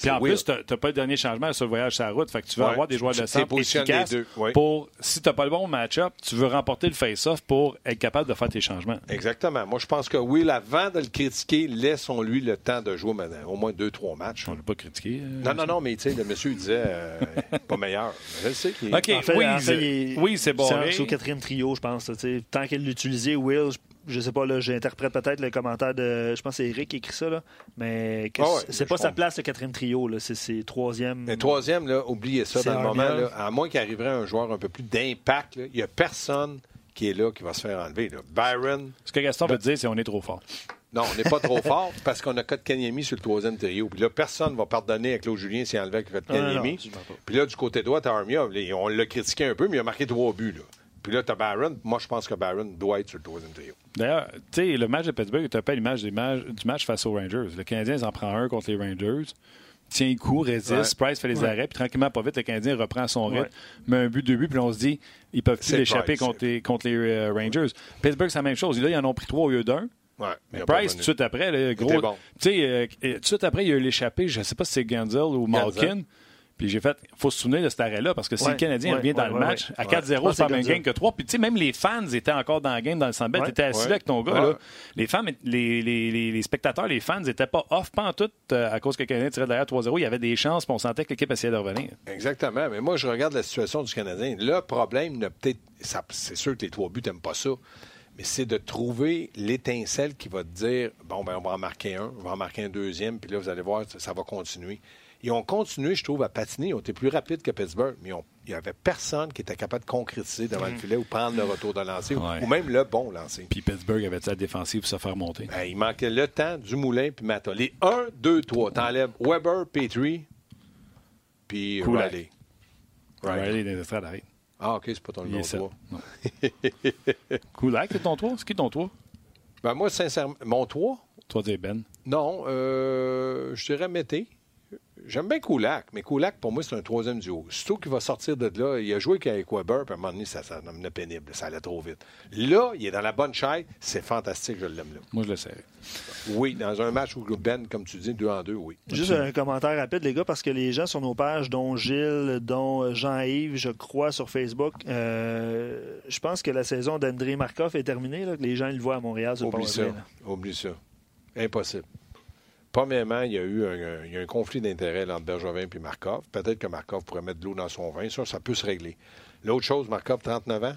Puis en weird. Plus, tu n'as pas le dernier changement sur le voyage sur la route. Fait que tu veux ouais. avoir des joueurs de centre efficaces deux. Ouais. pour, si tu n'as pas le bon match-up, tu veux remporter le face-off pour être capable de faire tes changements. Exactement. Moi, je pense que Will, avant de le critiquer, laissons-lui le temps de jouer maintenant, au moins deux, trois matchs. On ne l'a pas critiqué. Euh, non, non, non, mais tu sais, le monsieur, il disait euh, pas meilleur. Je le sais qu'il est... Okay. En fait, oui, en fait, il est... oui, c'est bon. C'est au quatrième trio, je pense. T'sais. Tant qu'il l'utilisait, Will... Je... Je sais pas, là, j'interprète peut-être le commentaire de... Je pense que c'est Eric qui écrit ça, là. Mais ah ouais, c'est pas sa place, le quatrième trio. Là. C'est, c'est troisième... Le troisième, là, oubliez ça. C'est dans le moment, là, à moins qu'il arriverait un joueur un peu plus d'impact, il n'y a personne qui est là qui va se faire enlever. Là. Byron... Ce que Gaston veut dire, c'est qu'on est trop fort. Non, on n'est pas trop fort parce qu'on a Kotkaniemi sur le troisième trio. Puis là, personne ne va pardonner à Claude Julien s'il enlevait Kotkaniemi. Puis là, du côté droit, t'as Armia. On l'a critiqué un peu, mais il a marqué trois buts, là. Puis là, t'as Barron. Moi, je pense que Barron doit être sur le troisième trio. D'ailleurs, tu sais, le match de Pittsburgh, t'as pas l'image du match face aux Rangers. Le Canadien, ils en prend un contre les Rangers. Tient le coup, résiste. Ouais. Price fait les ouais. arrêts. Puis tranquillement, pas vite, le Canadien reprend son rythme. Ouais. Met un but, deux buts. Puis on se dit, ils peuvent plus l'échapper contre les, contre les euh, Rangers. Ouais. Pittsburgh, c'est la même chose. Là, ils en ont pris trois au lieu d'un. Ouais, mais Price, tout de suite après, le gros. Bon. Tu sais, euh, tout de suite après, il y a eu l'échappé. Je sais pas si c'est Gensel ou Malkin. Gensel. Puis j'ai fait, il faut se souvenir de cet arrêt-là, parce que si ouais, le Canadien ouais, revient dans ouais, le match, ouais, à quatre zéro, ouais. c'est pas même game que trois. Puis tu sais, même les fans étaient encore dans le game, dans le centre belle. Ouais, t'étais assis ouais, là avec ton gars. Ouais. Là. Les, fans, les, les, les, les spectateurs, les fans n'étaient pas off, pas en tout, euh, à cause que le Canadien tirait derrière trois zéro. Il y avait des chances, puis on sentait que l'équipe essayait de revenir. Exactement. Mais moi, je regarde la situation du Canadien. Le problème, n'a peut-être, ça, c'est sûr que les trois buts, t'aimes pas ça, mais c'est de trouver l'étincelle qui va te dire, bon, ben on va en marquer un, on va en marquer un deuxième, puis là, vous allez voir, ça, ça va continuer. Ils ont continué, je trouve, à patiner. Ils ont été plus rapides que Pittsburgh, mais ont... il n'y avait personne qui était capable de concrétiser devant mmh. le filet ou prendre le retour de lancer ouais. ou, ou même le bon lancer. Puis Pittsburgh avait-il la défensive pour se faire monter? Ben, il manquait le temps du moulin puis Matta. Les un, deux, trois. T'enlèves Weber, Petry, puis Reilly. Reilly dans l'estrade arrive. Ah, OK, c'est pas ton numéro trois. Kulak, c'est ton trois? C'est qui ton trois? Ben moi, sincèrement, mon trois? Toi, t'es Ben. Non, euh, je dirais Mété. J'aime bien Kulak, mais Kulak, pour moi, c'est un troisième duo. Surtout qu'il va sortir de là. Il a joué avec Weber, puis à un moment donné, ça devenait pénible. Ça allait trop vite. Là, il est dans la bonne chaise. C'est fantastique, je l'aime là. Moi, je le sais. Oui, dans un match où Ben, comme tu dis, deux en deux, oui. Juste okay. un commentaire rapide, les gars, parce que les gens sur nos pages, dont Gilles, dont Jean-Yves, je crois, sur Facebook, euh, je pense que la saison d'Andrei Markov est terminée, là, que les gens le voient à Montréal. Sur Oublie ça. Oublie ça. Impossible. Premièrement, il y a eu un, un, il y a un conflit d'intérêts entre Bergevin et Markov. Peut-être que Markov pourrait mettre de l'eau dans son vin. Ça, ça peut se régler. L'autre chose, Markov, trente-neuf ans?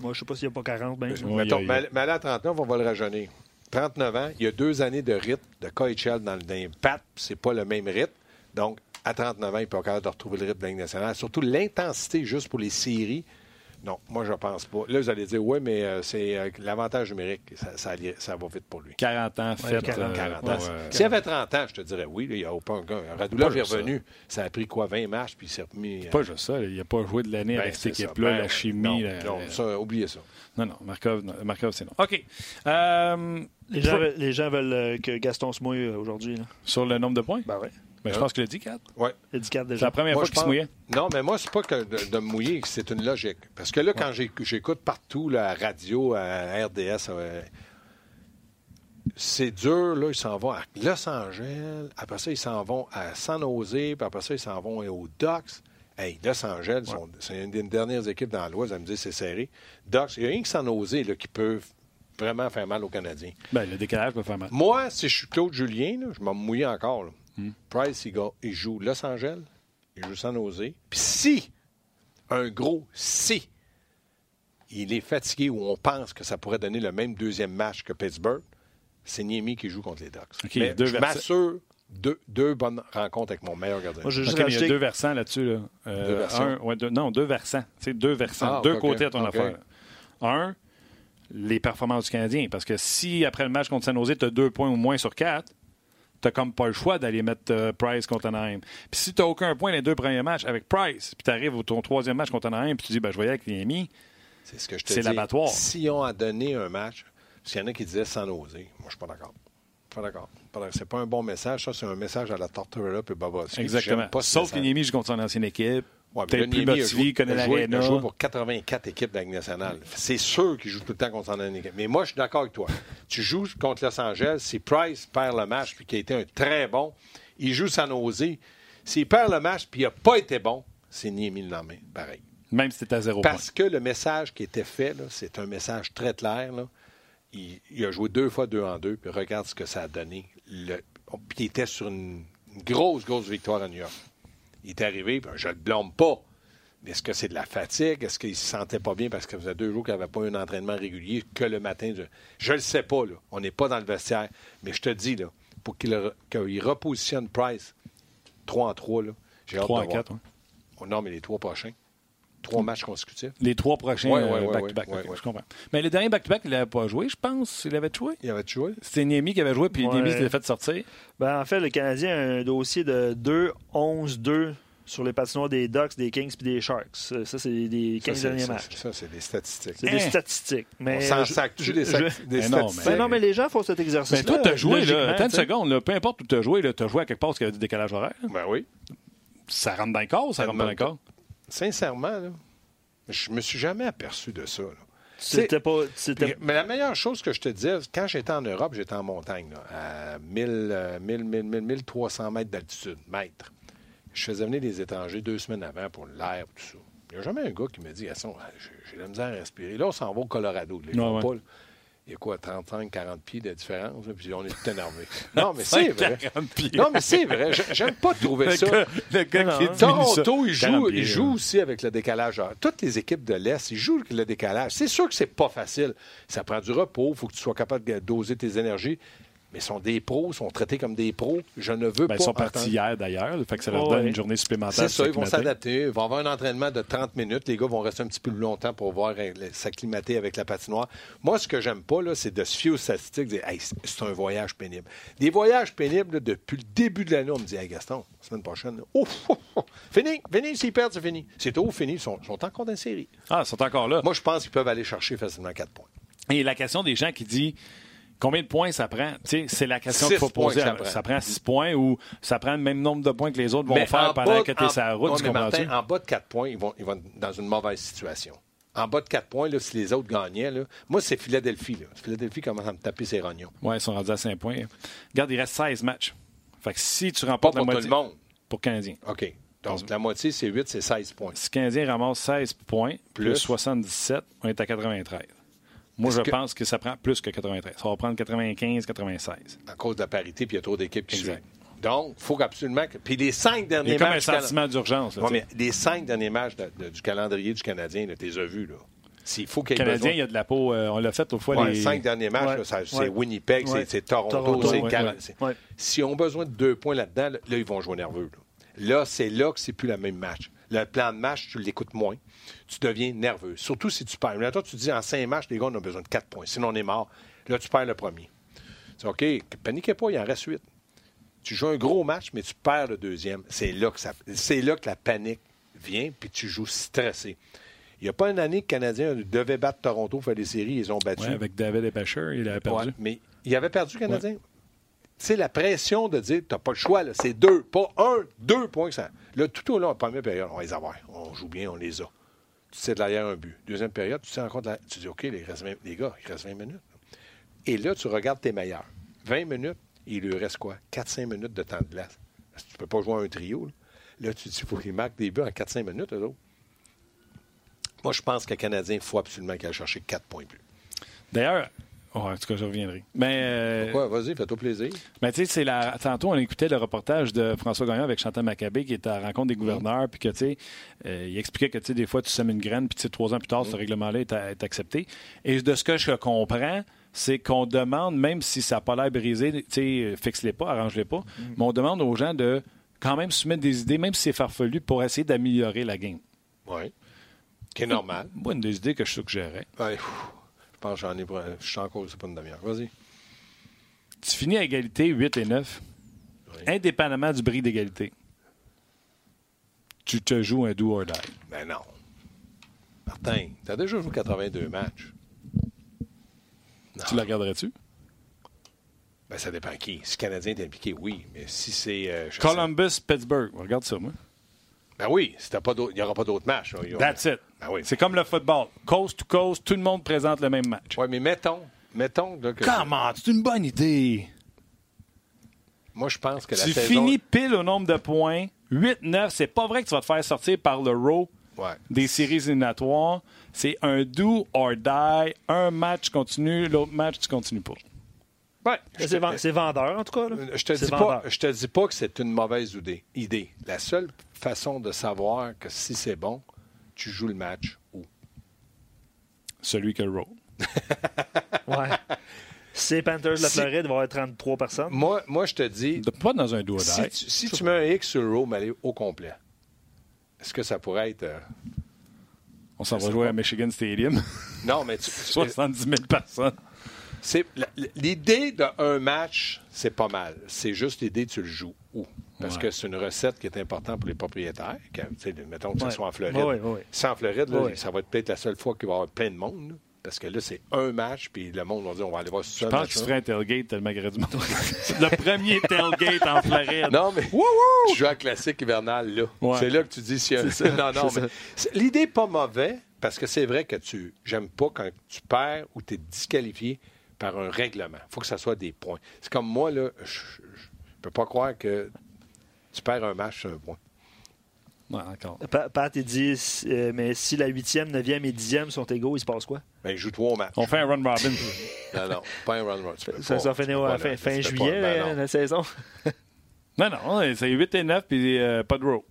Moi, je ne sais pas s'il n'y a pas quarante. Ben, euh, ouais, mettons, a, mal, mal à trente-neuf, on va le rajeunir. trente-neuf ans, il y a deux années de rythme, de K H L dans le d'un patte, c'est pas le même rythme. Donc, à trente-neuf ans, il n'est pas capable de retrouver le rythme de la Ligue nationale. Surtout l'intensité juste pour les séries. Non, moi, je pense pas. Là, vous allez dire, oui, mais euh, c'est euh, l'avantage numérique, ça, ça, ça va vite pour lui. quarante ans, fait. Ouais, quarante, quarante, quarante euh, ans. Ouais, s'il avait trente ans, je te dirais oui. Là, il n'y a aucun gars. Radulov est revenu. Ça. ça a pris quoi, vingt matchs, puis il s'est remis. Euh... Pas juste ça. Il n'a pas joué de l'année ben, avec cette équipe-là, ben, la chimie. Non, la... non ça, oubliez ça. Non, non, Markov, non, Markov c'est non. OK. Euh, les, gens, veux... les gens veulent que Gaston se mouille aujourd'hui. Là. Sur le nombre de points? Ben oui. Mais ben, je pense qu'il a dit quatre. Oui. Il a dit quatre déjà. C'est la première moi, fois qu'il pense... se mouillait. Non, mais moi, c'est pas que de, de me mouiller, c'est une logique. Parce que là, quand ouais. j'écoute partout, là, à radio, à R D S, euh, c'est dur, là, ils s'en vont à Los Angeles, après ça, ils s'en vont à San Jose, puis après ça, ils s'en vont aux Ducks. Hey, Los Angeles, ouais. sont, c'est une des dernières équipes dans l'Ouest, vous allez me dire, c'est serré. Ducks, il n'y a rien que San Jose là, qui peut vraiment faire mal aux Canadiens. Bien, le décalage peut faire mal. Moi, si je suis Claude Julien, là, je m'en mouille encore, là. Hum. Price, il, go, il joue Los Angeles, il joue San Jose. Puis si, un gros si, il est fatigué ou on pense que ça pourrait donner le même deuxième match que Pittsburgh, c'est Niemi qui joue contre les Ducks. Okay, mais deux je versa- m'assure deux, deux bonnes rencontres avec mon meilleur gardien. Moi, je okay, rajouter... Il y a deux versants là-dessus. Là. Euh, deux versants? Un, ouais, deux, non, deux versants. C'est deux versants. Ah, deux okay, côtés à ton okay. affaire. Un, les performances du Canadien. Parce que si, après le match contre San Jose, tu as deux points ou moins sur quatre, t'as comme pas le choix d'aller mettre euh, Price contre Anaheim. Puis si t'as aucun point les deux premiers matchs avec Price, puis t'arrives au ton troisième match contre Anaheim, puis tu dis, ben je voyais avec Niemi, c'est ce que je te dis. C'est l'abattoir. Si on a donné un match, parce qu'il y en a qui disaient San Jose, moi je suis pas d'accord. Pas d'accord. C'est pas un bon message. Ça, c'est un message à la Tortorella puis Baba. Exactement. Pas sauf que Niemi joue contre son ancienne équipe. Ouais, peut-être plus motivé, il connaît l'aréna. Il a joué pour quatre-vingt-quatre équipes de la Ligue nationale. C'est sûr qu'il joue tout le temps contre son équipe. Mais moi, je suis d'accord avec toi. Tu joues contre Los Angeles. Si Price perd le match, puis qu'il a été un très bon, il joue San Jose. S'il perd le match, puis il n'a pas été bon, c'est Niemi le lendemain. Pareil. Même si c'était à zéro Parce point. Que le message qui était fait, là, c'est un message très clair. Là. Il, il a joué deux fois deux en deux, puis regarde ce que ça a donné. Le, puis il était sur une, une grosse, grosse victoire à New York. Il est arrivé, ben je ne le blâme pas. Mais est-ce que c'est de la fatigue? Est-ce qu'il ne se sentait pas bien parce que ça faisait deux jours qu'il n'avait pas un entraînement régulier que le matin? De... Je ne le sais pas, là. On n'est pas dans le vestiaire. Mais je te dis, là, pour qu'il re... qu'il repositionne Price trois en trois, là, j'ai hâte de voir. trois en quatre, oui. Oh non, mais les trois prochains. Trois matchs consécutifs. Les trois prochains ouais, ouais, ouais, back-to-back. Ouais, ouais, okay, ouais. Je comprends. Mais le dernier back-to-back, il l'avait pas joué, je pense. Il avait joué. Il avait joué. C'était Niemi qui avait joué, puis ouais. Niemi s'était fait sortir. Ben, en fait, le Canadien a un dossier de deux, onze, deux sur les patinoires des Ducks, des Kings puis des Sharks. Ça, ça c'est des quinze derniers matchs. Ça, c'est des statistiques. C'est hein? des statistiques. Mais on s'en sac. Tu joues des, sac- je... des mais non, statistiques. Mais non, mais les gens font cet exercice-là. Mais toi, tu as joué, là. Attends une seconde, là. Peu importe où tu as joué, tu as joué à quelque part parce qu'il y avait du décalage horaire. Là. Ben oui. Ça rentre dans le corps, ça rentre dans le corps. Sincèrement, là, je me suis jamais aperçu de ça. Là. C'était pas, c'était... Mais la meilleure chose que je te disais, quand j'étais en Europe, j'étais en montagne, là, à mille, mille, mille, mille trois cents mètres d'altitude, mètres. Je faisais venir des étrangers deux semaines avant pour l'air, tout ça. Il n'y a jamais un gars qui me dit, j'ai de la misère à respirer. Là, on s'en va au Colorado. Là, non, ouais. pas, là. Il y a quoi, trente-cinq, quarante pieds de différence, là, puis on est tout énervé. Non, mais c'est vrai. Non, mais c'est vrai. J'aime pas trouver le ça. Gars, le gars non, qui non. Toronto, il joue, il joue aussi avec le décalage. Toutes les équipes de l'Est, ils jouent avec le décalage. C'est sûr que c'est pas facile. Ça prend du repos. Il faut que tu sois capable de doser tes énergies. mais sont des pros, sont traités comme des pros. Je ne veux ben, pas. Ils sont partis entendre... hier d'ailleurs, fait que ça leur oh, donne ouais. une journée supplémentaire. C'est ça, ils vont s'adapter. Ils vont avoir un entraînement de trente minutes. Les gars vont rester un petit peu plus longtemps pour voir s'acclimater avec la patinoire. Moi, ce que j'aime pas, là, c'est de se fier aux statistiques, de dire hey, c'est un voyage pénible. Des voyages pénibles, là, depuis le début de l'année, on me dit hey, Gaston, la semaine prochaine, là, ouf, ouf, ouf, fini, fini, s'ils perdent, c'est fini. C'est tout, fini. Ils sont, sont encore dans la série. Ah, ils sont encore là. Moi, je pense qu'ils peuvent aller chercher facilement quatre points. Et la question des gens qui disent combien de points ça prend? T'sais, c'est la question qu'il faut poser. Ça prend. ça prend six points ou ça prend le même nombre de points que les autres vont mais faire pendant bas, que tu es sur la route. Non, mais Martin, en bas de quatre points, ils vont, ils vont dans une mauvaise situation. En bas de quatre points, là, si les autres gagnaient... Là, moi, c'est Philadelphie. Là. Philadelphie commence à me taper ses rognons. Oui, ils sont rendus à cinq points. Regarde, il reste seize matchs. Fait que si tu remportes la moitié... Pas pour tout le monde. Pour Canadiens. OK. Donc, la moitié, c'est huit, c'est seize points. Si Canadiens ramasse seize points, plus, plus soixante-dix-sept, on est à quatre-vingt-treize. Moi, Est-ce je que... pense que ça prend plus que quatre-vingt-treize. Ça va prendre quatre-vingt-quinze quatre-vingt-seize. À cause de la parité, puis il y a trop d'équipes qui suivent. Donc, il faut absolument que... Puis les cinq derniers matchs... Il y a matchs comme un sentiment cal... d'urgence. Là, non, mais les cinq derniers matchs de, de, du calendrier du Canadien, tu les as vus, là. S'il faut qu'il y ait Canadien, besoin... il y a de la peau. Euh, on l'a fait au fois ouais, les... Les cinq derniers matchs, ouais. là, ça, ouais. c'est Winnipeg, ouais. c'est, c'est Toronto, Toronto c'est... Ouais. quarante c'est... Ouais. S'ils ont besoin de deux points là-dedans, là, là ils vont jouer nerveux. Là, là c'est là que c'est plus le même match. Le plan de match, tu l'écoutes moins. Tu deviens nerveux. Surtout si tu perds. Là, toi, tu te dis, en cinq matchs, les gars, on a besoin de quatre points. Sinon, on est mort. Là, tu perds le premier. C'est OK, paniquez pas, il en reste huit. Tu joues un gros match, mais tu perds le deuxième. C'est là que, ça, c'est là que la panique vient, puis tu joues stressé. Il n'y a pas une année que les Canadiens devaient battre Toronto pour faire des séries. Ils ont battu. Ouais, avec David et Pescher, il avait perdu. Ouais, mais il avait perdu, le Canadien. Ouais. C'est la pression de dire, t'as pas le choix, là. C'est deux, pas un, deux points que ça. Là, tout au long de la première période, on va les avoir. On joue bien, on les a. Tu sais de l'arrière un but. Deuxième période, tu sais encore de la... Tu dis, OK, les, reste vingt... les gars, il reste vingt minutes. Et là, tu regardes tes meilleurs. vingt minutes, il lui reste quoi? quatre à cinq minutes de temps de glace. Parce que tu peux pas jouer un trio. Là, là tu dis, il faut qu'ils marquent des buts en quatre à cinq minutes, eux autres. Moi, je pense que le Canadien, il faut absolument qu'il aille chercher quatre points plus. D'ailleurs... Oh, en tout cas, je reviendrai. Mais, euh, Pourquoi? Vas-y, fais-toi plaisir. Mais tu sais, c'est la... tantôt, on écoutait le reportage de François Gagnon avec Chantal Maccabé qui était à la rencontre des gouverneurs. Mmh. Puis que, tu sais, euh, il expliquait que, tu sais, des fois, tu sèmes une graine, puis, tu sais, trois ans plus tard, mmh. ce règlement-là est, à, est accepté. Et de ce que je comprends, c'est qu'on demande, même si ça n'a pas l'air brisé, tu sais, fixe-les pas, arrange-les pas, mmh. mais on demande aux gens de quand même soumettre des idées, même si c'est farfelu, pour essayer d'améliorer la game. Oui. Qui est normal. Moi, une des idées que je suggérais. Oui. Je pense que j'en ai pour... Je suis en cause, c'est pas une demi-heure. Vas-y. Tu finis à égalité huit et neuf, oui. indépendamment du bris d'égalité. Tu te joues un do or die. Ben non. Martin, t'as déjà joué quatre-vingt-deux matchs. Non. Tu la regarderais-tu? Ben ça dépend qui. Si le Canadien est impliqué, oui. Mais si c'est... Euh, Columbus, sais... Pittsburgh. Regarde ça, moi. Ben oui, si t'as pas d'autres... il n'y aura pas d'autres matchs. Aura... That's it. Ah oui. C'est comme le football. Cause to cause, tout le monde présente le même match. Oui, mais mettons. mettons là, que Comment? C'est une bonne idée. Moi, je pense que la tu saison... Tu finis pile au nombre de points. huit neuf, c'est pas vrai que tu vas te faire sortir par le row ouais. des séries éliminatoires. C'est un do or die. Un match continue, l'autre match, tu continues pas. Ouais, c'est, te... c'est vendeur, en tout cas. Là. Je te dis pas, je te dis pas que c'est une mauvaise idée. La seule façon de savoir que si c'est bon, tu joues le match où? Celui que le roll. Ouais. Si les Panthers de la Floride vont avoir trente-trois personnes. Moi, moi je te dis... De pas dans un do or die. Si tu, si tu mets un X sur le roll, mais aller au complet, est-ce que ça pourrait être... Euh... On s'en va jouer pas... à Michigan Stadium. Non, mais... Tu... soixante-dix mille personnes. C'est, l'idée d'un match, c'est pas mal. C'est juste l'idée, tu le joues où? Parce ouais. que c'est une recette qui est importante pour les propriétaires. Que, mettons que ce ouais. soit en Floride. Ouais, ouais, ouais. Sans Floride, là, ouais. ça va être peut-être la seule fois qu'il va y avoir plein de monde. Là. Parce que là, c'est un match, puis le monde va dire on va aller voir ce seul. Je pense que tu ferais un tailgate tellement qu'il y aurait du monde. Le premier tailgate en Floride. Non, mais tu joues à classique hivernal, là. Ouais. C'est là que tu dis si un... c'est non, non, c'est mais... c'est... L'idée n'est pas mauvaise, parce que c'est vrai que tu j'aime pas quand tu perds ou tu es disqualifié par un règlement. Il faut que ça soit des points. C'est comme moi, là, je ne peux pas croire que tu perds un match sur un point. Ouais, encore. Pa- Pat, il dit, euh, mais si la huitième, neuvième et dixième sont égaux, il se passe quoi? Ben, il joue trois matchs. On fait un run-robin. Non, non, pas un run-robin. Ça va finir à fin, fin juillet, ben euh, la saison. Non, non, c'est huit et neuf, puis euh, pas de row.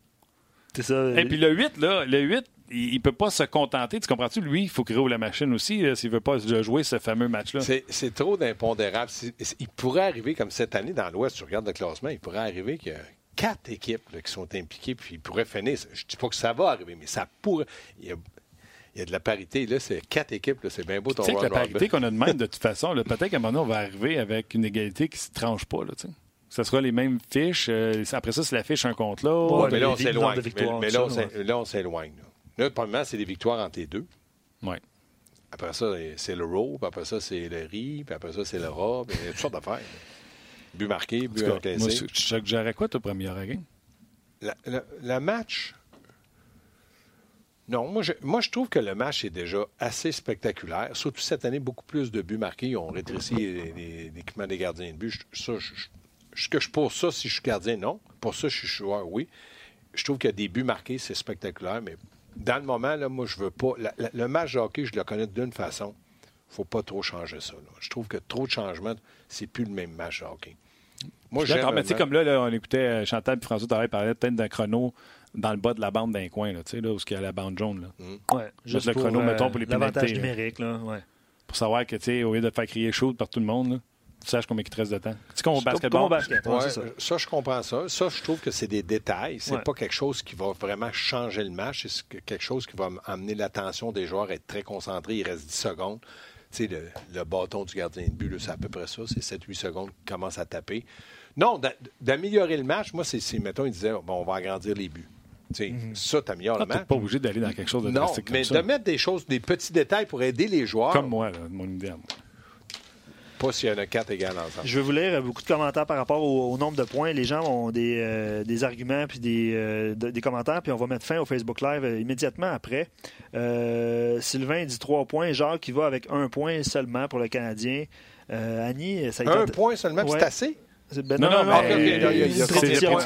C'est ça. Et puis le huit, là, le huit, il ne peut pas se contenter. Tu comprends-tu? Lui, il faut qu'il roule la machine aussi là, s'il ne veut pas jouer ce fameux match-là. C'est, c'est trop d'impondérables. C'est, c'est, il pourrait arriver, comme cette année dans l'Ouest, tu regardes le classement, il pourrait arriver qu'il y a quatre équipes là, qui sont impliquées puis ils pourraient finir. Je ne dis pas que ça va arriver, mais ça pourrait... Il y a... Il y a de la parité, là, c'est quatre équipes, là, c'est bien beau ton run-run. Tu sais que la parité qu'on a de même, de toute façon, là, peut-être qu'à un moment donné, on va arriver avec une égalité qui ne se tranche pas, là, tu sais. Ça sera les mêmes fiches, euh, après ça, c'est la fiche un contre l'autre. Ouais, mais là, on s'éloigne. Mais, mais là, ça, on ouais. là, on s'éloigne. Là, premièrement, c'est des victoires entre les deux. Oui. Après ça, c'est le row, puis après ça, c'est le riz, puis après ça, c'est le rat, puis il y a toutes sortes d'affaires. But marqué, but encaissé. Tu gérais quoi, ta première game? La, la, la match... Non, moi je, moi, je trouve que le match est déjà assez spectaculaire. Surtout cette année, beaucoup plus de buts marqués. On rétrécit l'équipement des gardiens de but. Je, ça, je, je, que je, pour ça, si je suis gardien, non. Pour ça, je suis joueur, oui. Je trouve que des buts marqués, c'est spectaculaire. Mais dans le moment, là, moi, je veux pas... La, la, le match de hockey, je le connais d'une façon. Il ne faut pas trop changer ça. Là. Je trouve que trop de changements, c'est plus le même match de hockey. Moi, j'aime... Là, match... Comme là, là, on écoutait Chantal et François Tavares parlaient peut-être d'un chrono... dans le bas de la bande d'un coin, là, tu sais, là, où il y a la bande jaune, là. Mm. Ouais, juste le chrono, euh, mettons, pour les pénalités. Numérique, là, ouais. Pour savoir que, tu sais, au lieu de te faire crier shoot par tout le monde, là, tu saches combien il te reste de temps. Tu sais, qu'on basketball. Basket, ouais, ça. ça, je comprends ça. Ça, je trouve que c'est des détails. C'est ouais. pas quelque chose qui va vraiment changer le match. C'est quelque chose qui va amener l'attention des joueurs à être très concentrés. Il reste dix secondes. Tu sais, le, le bâton du gardien de but, là, c'est à peu près ça. C'est sept à huit secondes qui commence à taper. Non, d'a- d'améliorer le match, moi, c'est, c'est mettons, ils disaient, bon, on va agrandir les buts. Mm-hmm. Ça, t'améliores le match. Tu n'es pas obligé d'aller dans quelque chose de non, drastique comme mais ça. De mettre des choses, des petits détails pour aider les joueurs. Comme moi, là, mon idée à moi. Pas s'il y en a quatre égales ensemble. Je vais vous lire beaucoup de commentaires par rapport au, au nombre de points. Les gens ont des, euh, des arguments puis des, euh, de, des commentaires, puis on va mettre fin au Facebook Live euh, immédiatement après. Euh, Sylvain dit trois points. Jacques, qui va avec un point seulement pour le Canadien. Euh, Annie, ça a été... Un point seulement, ouais. C'est assez? Ben non, non, non, non, mais il y a une restriction.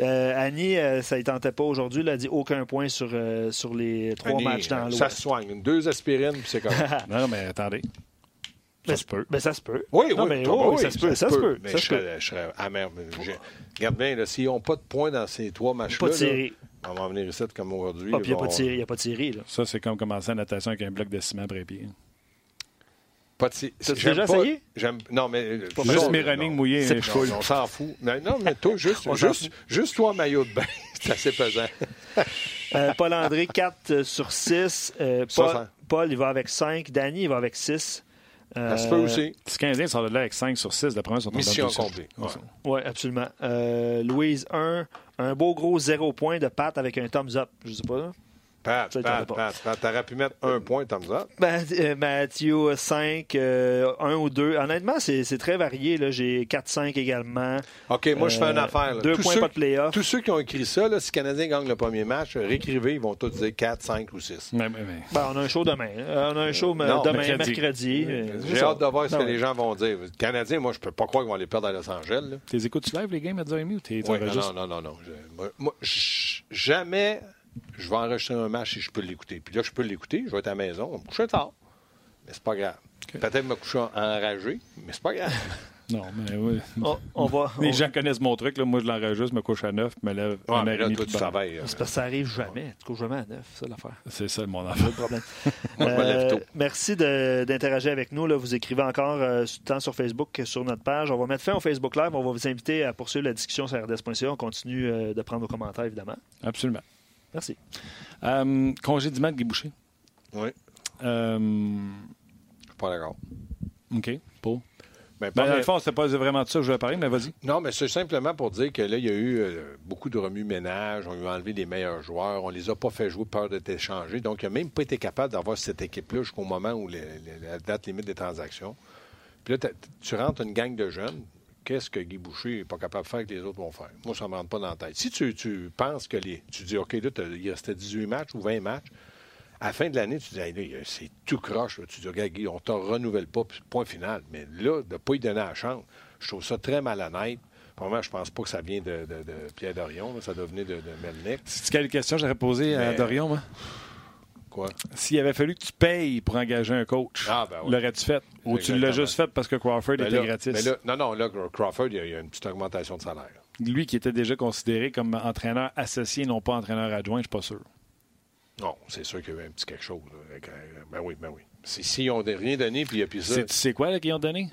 Annie, euh, ça ne tentait pas aujourd'hui. Elle a dit aucun point sur, euh, sur les trois Annie, matchs dans l'Ouest. Ça se soigne. Deux aspirines, puis c'est comme non, non, mais attendez. Ça ben, se peut. Ben, ça se peut. Oui, non, oui, mais, oh, oui, ça se peut. Ça, ça se peut. Mais ça je, peut. Serais, je serais amer. Je... Regarde bien, là, s'ils n'ont pas de points dans ces trois matchs-là, là, on va en venir ici comme aujourd'hui. Ah, puis il n'y a pas de série. Ça, c'est comme commencer la natation avec un bloc de ciment après pied. Pas de si... T'as-tu déjà pas... essayé? J'aime... Non, mais... Juste ça, mes running mouillés. On s'en fout. Non, non mais toi, juste, juste, juste toi, maillot de bain. C'est assez pesant. euh, Paul André, quatre sur six. Euh, Paul, Paul, il va avec cinq. Danny, il va avec six. Euh, Ça se peut aussi. Les Canadiens sont là avec cinq sur six. La première, sont en mission complète. Oui, ouais, absolument. Euh, Louise, un. Un beau gros zéro point de Pat avec un thumbs up. Je ne sais pas, là. Pat, Pat, Pat, Pat, t'aurais pu mettre un point, thumbs up. Mathieu, cinq, euh, un ou deux. Honnêtement, c'est, c'est très varié. Là. J'ai quatre cinq également. OK, moi, euh, je fais une affaire. Là. Deux tous points, ceux, pas de play-off. Tous ceux qui ont écrit ça, là, si les Canadiens gagnent le premier match, réécrivez, ils vont tous dire quatre, cinq ou six. Mais, mais, mais. Ben, on a un show demain. On a un show non, demain, mercredi. mercredi. J'ai hâte de voir ce non, que ouais. les gens vont dire. Les Canadiens, moi, je peux pas croire qu'ils vont les perdre à Los Angeles. Là. T'es écoutes tu live les games à dix heures trente ou t'es ouais, non, juste... non, non, non, non. Je, moi, j- jamais... Je vais enregistrer un match si je peux l'écouter. Puis là, je peux l'écouter, je vais être à la maison, on va me coucher tard. Mais c'est pas grave. Okay. Peut-être me coucher enragé, mais c'est pas grave. Non, mais oui. Oh, on va, Les on... gens connaissent mon truc. Là. Moi, je l'enregistre, je me couche à neuf, je me lève ouais, une heure là, et demie. Travail, c'est parce que ça arrive jamais. Tu couches jamais à neuf, c'est ça l'affaire. C'est ça, mon affaire. Problème. Moi, je me lève tôt. Euh, merci de, d'interagir avec nous. Là. Vous écrivez encore euh, tant sur Facebook que sur notre page. On va mettre fin au Facebook Live. On va vous inviter à poursuivre la discussion sur R D S point C A. On continue euh, de prendre vos commentaires, évidemment. Absolument. Merci. Euh, congédiement de Guy Boucher. Oui. Euh... Je ne suis pas d'accord. OK. Pour? Ben, ben, dans le fond, ce n'est pas vraiment de ça que je voulais parler, mais vas-y. Non, mais c'est simplement pour dire que là, il y a eu euh, beaucoup de remue-ménage. On lui a enlevé les meilleurs joueurs. On ne les a pas fait jouer peur d'être échangés. Donc, il n'a même pas été capable d'avoir cette équipe-là jusqu'au moment où les, les, la date limite des transactions. Puis là, tu rentres une gang de jeunes. Qu'est-ce que Guy Boucher n'est pas capable de faire que les autres vont faire? Moi, ça ne me rentre pas dans la tête. Si tu, tu penses que les. Tu dis, OK, là, il restait dix-huit matchs ou vingt matchs, à la fin de l'année, tu dis, hey, là, c'est tout croche. Là. Tu dis, regarde, Guy, on ne te renouvelle pas, point final. Mais là, de ne pas lui donner la chance, je trouve ça très malhonnête. Vraiment, je ne pense pas que ça vient de, de, de Pierre Dorion, là. Ça doit venir de, de Melnick. Si tu as une question, j'aurais posé à Mais... Dorion, moi. Quoi? S'il avait fallu que tu payes pour engager un coach, ah, ben ouais. l'aurais-tu fait? Ou tu l'as juste fait parce que Crawford ben était là, gratis? Ben là, non, non, là, Crawford, il y a une petite augmentation de salaire. Lui qui était déjà considéré comme entraîneur associé, non pas entraîneur adjoint, je ne suis pas sûr. Non, c'est sûr qu'il y avait un petit quelque chose. Ben oui, ben oui. Si, si ils n'ont rien donné, puis il n'y a plus ça. Tu sais quoi là, qu'ils ont donné?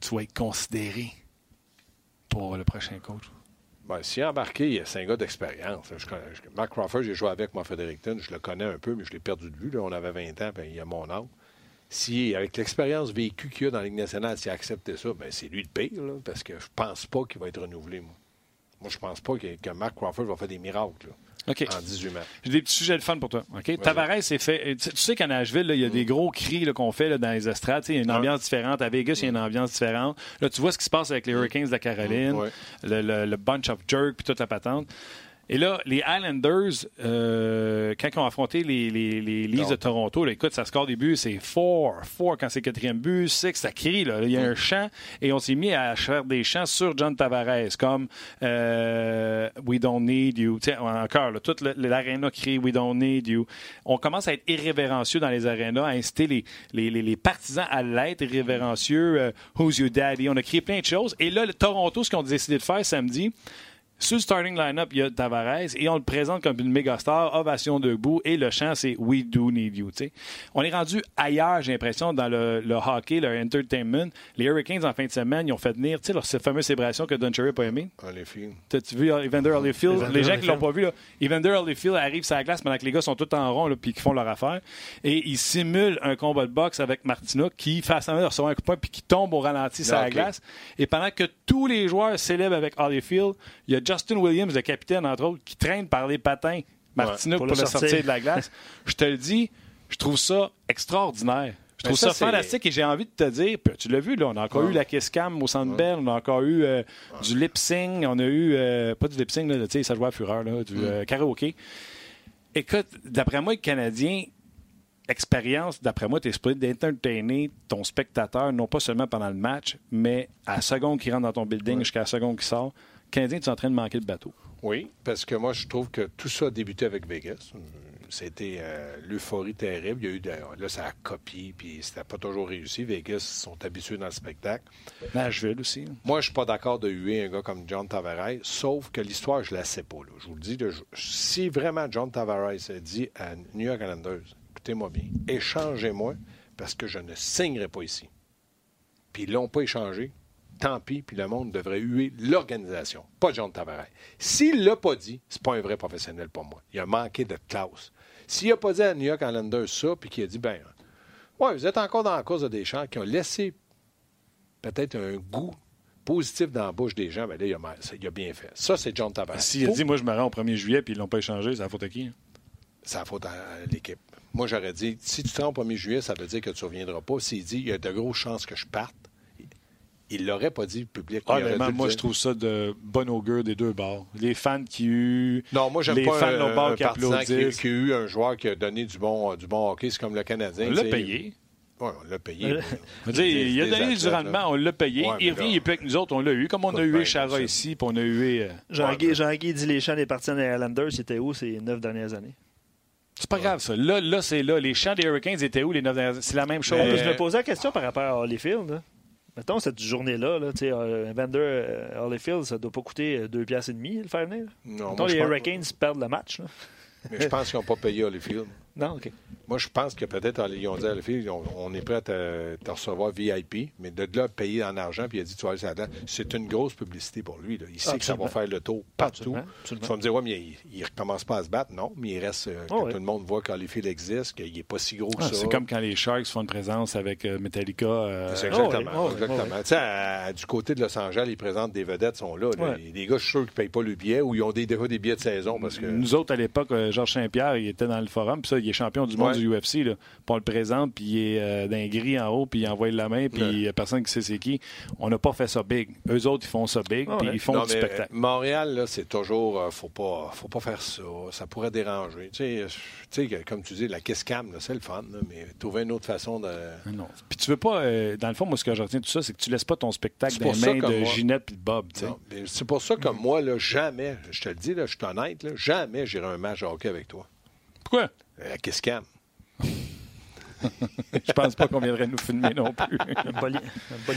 Tu vas être considéré pour le prochain coach. Bien, s'il est embarqué, il y a cinq gars d'expérience. Je connais, je, Mark Crawford, j'ai joué avec moi, Fredericton. Je le connais un peu, mais je l'ai perdu de vue. Là. On avait vingt ans, puis il y a mon âge. Si, avec l'expérience vécue qu'il y a dans la Ligue nationale, s'il a accepté ça, bien, c'est lui le pire, là, parce que je pense pas qu'il va être renouvelé, moi. Moi, je pense pas que, que Mark Crawford va faire des miracles, là. Okay. En dix-huit matchs. J'ai des petits sujets de fun pour toi. Okay? Tavares s'est fait. Tu sais qu'à Nashville, il y a mm. des gros cris là, qu'on fait là, dans les estrades. Il y a une ambiance mm. différente. À Vegas, il mm. y a une ambiance différente. Là, tu vois ce qui se passe avec les Hurricanes de la Caroline, mm. ouais. le, le, le bunch of jerk puis toute la patente. Et là, les Islanders, euh, quand ils ont affronté les, les, les Leafs de Toronto, là, écoute, ça score des buts, c'est four, four quand c'est quatrième but, six, ça crie, là. Il y a mm. un chant, et on s'est mis à faire des chants sur John Tavares, comme euh, « We don't need you ». Tiens, encore, là, toute l'aréna crie « We don't need you ». On commence à être irrévérencieux dans les arénas, à inciter les, les, les, les partisans à l'être irrévérencieux. Euh, « Who's your daddy ?» On a crié plein de choses. Et là, le Toronto, ce qu'on a décidé de faire samedi, sur le starting line-up, il y a Tavares et on le présente comme une méga star, ovation debout et le chant, c'est « We do need you ». T'sais. On est rendu ailleurs, j'ai l'impression, dans le, le hockey, le entertainment. Les Hurricanes, en fin de semaine, ils ont fait venir leur fameuse célébration que Don Cherry n'a pas aimée. Holyfield. T'as-tu vu Evander Holyfield? Evander les gens qui ne l'ont pas vu, là, Evander Holyfield arrive sur la glace pendant que les gars sont tous en rond et qu'ils font leur affaire. Et ils simulent un combat de boxe avec Martina qui fait semblant de recevoir un coup de poing puis qui tombe au ralenti sur la glace. Et pendant que tous les joueurs célèbrent avec Holyfield, il y a Justin Williams, le capitaine, entre autres, qui traîne par les patins Martinook ouais, pour, pour le sortir de la glace. Je te le dis, je trouve ça extraordinaire. Je trouve ça, ça fantastique et j'ai envie de te dire, tu l'as vu, là, on a encore ouais. eu la kiss cam au Centre ouais. Bell, on a encore eu euh, ouais. du lip-sync, on a eu, euh, pas du lip-sync, là, tu sais, ça jouait à fureur, là, du mm. euh, karaoké. Écoute, d'après moi, le Canadien, expérience, d'après moi, tu es supposé d'entertainer ton spectateur, non pas seulement pendant le match, mais à la seconde qu'il rentre dans ton building ouais. jusqu'à la seconde qu'il sort. Canadien, tu es en train de manquer le bateau. Oui, parce que moi, je trouve que tout ça a débuté avec Vegas. C'était euh, l'euphorie terrible. Il y a eu de, là, ça a copié, puis c'était pas toujours réussi. Vegas sont habitués dans le spectacle. Nashville aussi. Moi, je suis pas d'accord de huer un gars comme John Tavares, sauf que l'histoire, je la sais pas. Là. Je vous le dis, là, je, si vraiment John Tavares a dit à New York Islanders, écoutez-moi bien, échangez-moi, parce que je ne signerai pas ici. Puis ils l'ont pas échangé. Tant pis, puis le monde devrait huer l'organisation, pas John Tavares. S'il ne l'a pas dit, c'est pas un vrai professionnel pour moi. Il a manqué de classe. S'il n'a pas dit à New York Islanders ça, puis qu'il a dit, ben, ouais, vous êtes encore dans la cause de des gens qui ont laissé peut-être un goût positif dans la bouche des gens, bien là, il a, il a bien fait. Ça, c'est John Tavares. S'il a dit, moi, je me rends au premier juillet, puis ils ne l'ont pas échangé, c'est la faute à qui? Hein? C'est la faute à l'équipe. Moi, j'aurais dit, si tu te rends au premier juillet, ça veut dire que tu ne reviendras pas. S'il dit, il y a de grosses chances que je parte, il l'aurait pas dit public. Ah, mais moi, je trouve ça de bon augure des deux bords. Les fans qui eu Non, moi, j'aime les pas fans un, un, un qui partisan qui, qui a eu un joueur qui a donné du bon, du bon hockey. C'est comme le Canadien. On l'a payé. Oui, on l'a payé. Pour, des, il a donné du rendement, là. On l'a payé. Ouais, il revient, il est plus avec nous autres, on l'a eu. Comme on pas a eu Chara ici, puis on a eu... Euh, Jean-Guy, ouais. Jean-Guy dit les chants des partisans des Islanders, c'était où ces neuf dernières années? C'est pas ouais. grave, ça. Là, là c'est là. Les chants des Hurricanes étaient où les neuf dernières années? C'est la même chose. Je me posais la question par rapport à Holyfield. Mettons, cette journée-là, là, euh, Evander euh, Holyfield, ça ne doit pas coûter euh, deux piastres et demi, le faire venir. Non, mettons, moi, les Hurricanes que... perdent le match. Là. Mais je pense qu'ils n'ont pas payé Holyfield. Non, OK. Moi, je pense que peut-être, ils ont dit à Holyfield, on, on est prêt à te, te recevoir V I P, mais de là, payer en argent, puis il a dit, tu vas aller sur la... C'est une grosse publicité pour lui. Là. Il sait Absolument. que ça va faire le tour partout. Absolument. Absolument. Tu vas me dire, ouais, mais il ne recommence pas à se battre. Non, mais il reste, euh, oh, quand oui. tout le monde voit qu'Holyfield existe, qu'il n'est pas si gros que ah, ça. C'est comme quand les Sharks font une présence avec euh, Metallica. Euh... C'est exactement. Oh, oui. exactement. Oh, oui. Tu sais, à, à, du côté de Los Angeles, ils présentent des vedettes, sont là. là. Ouais. Les gars, je suis sûr qu'ils ne payent pas le billet ou ils ont des, déjà des billets de saison. Parce que... Nous autres, à l'époque, euh, Georges Saint-Pierre, il était dans le forum, puis ça, il est champion du monde ouais. du U F C. Là. Puis on le présente, puis il est euh, d'un gris en haut, puis il envoie de la main, puis il ouais. n'y a personne qui sait c'est qui. On n'a pas fait ça big. Eux autres, ils font ça big, ouais. puis ils font non, du mais, spectacle. Montréal, là, c'est toujours, euh, faut pas, faut pas faire ça. Ça pourrait déranger. Tu sais, comme tu dis, la kiss-cam, là, c'est le fun, là, mais trouver une autre façon de... Non. Puis tu veux pas, euh, dans le fond, moi, ce que je retiens de tout ça, c'est que tu laisses pas ton spectacle dans les mains de moi. Ginette et de Bob. Non, c'est pour ça que mm. moi, là, jamais, je te le dis, là, je suis honnête, là, jamais j'irai un match de hockey avec toi. Pourquoi? La kiss-cam. Je pense pas qu'on viendrait nous filmer non plus. Une bonne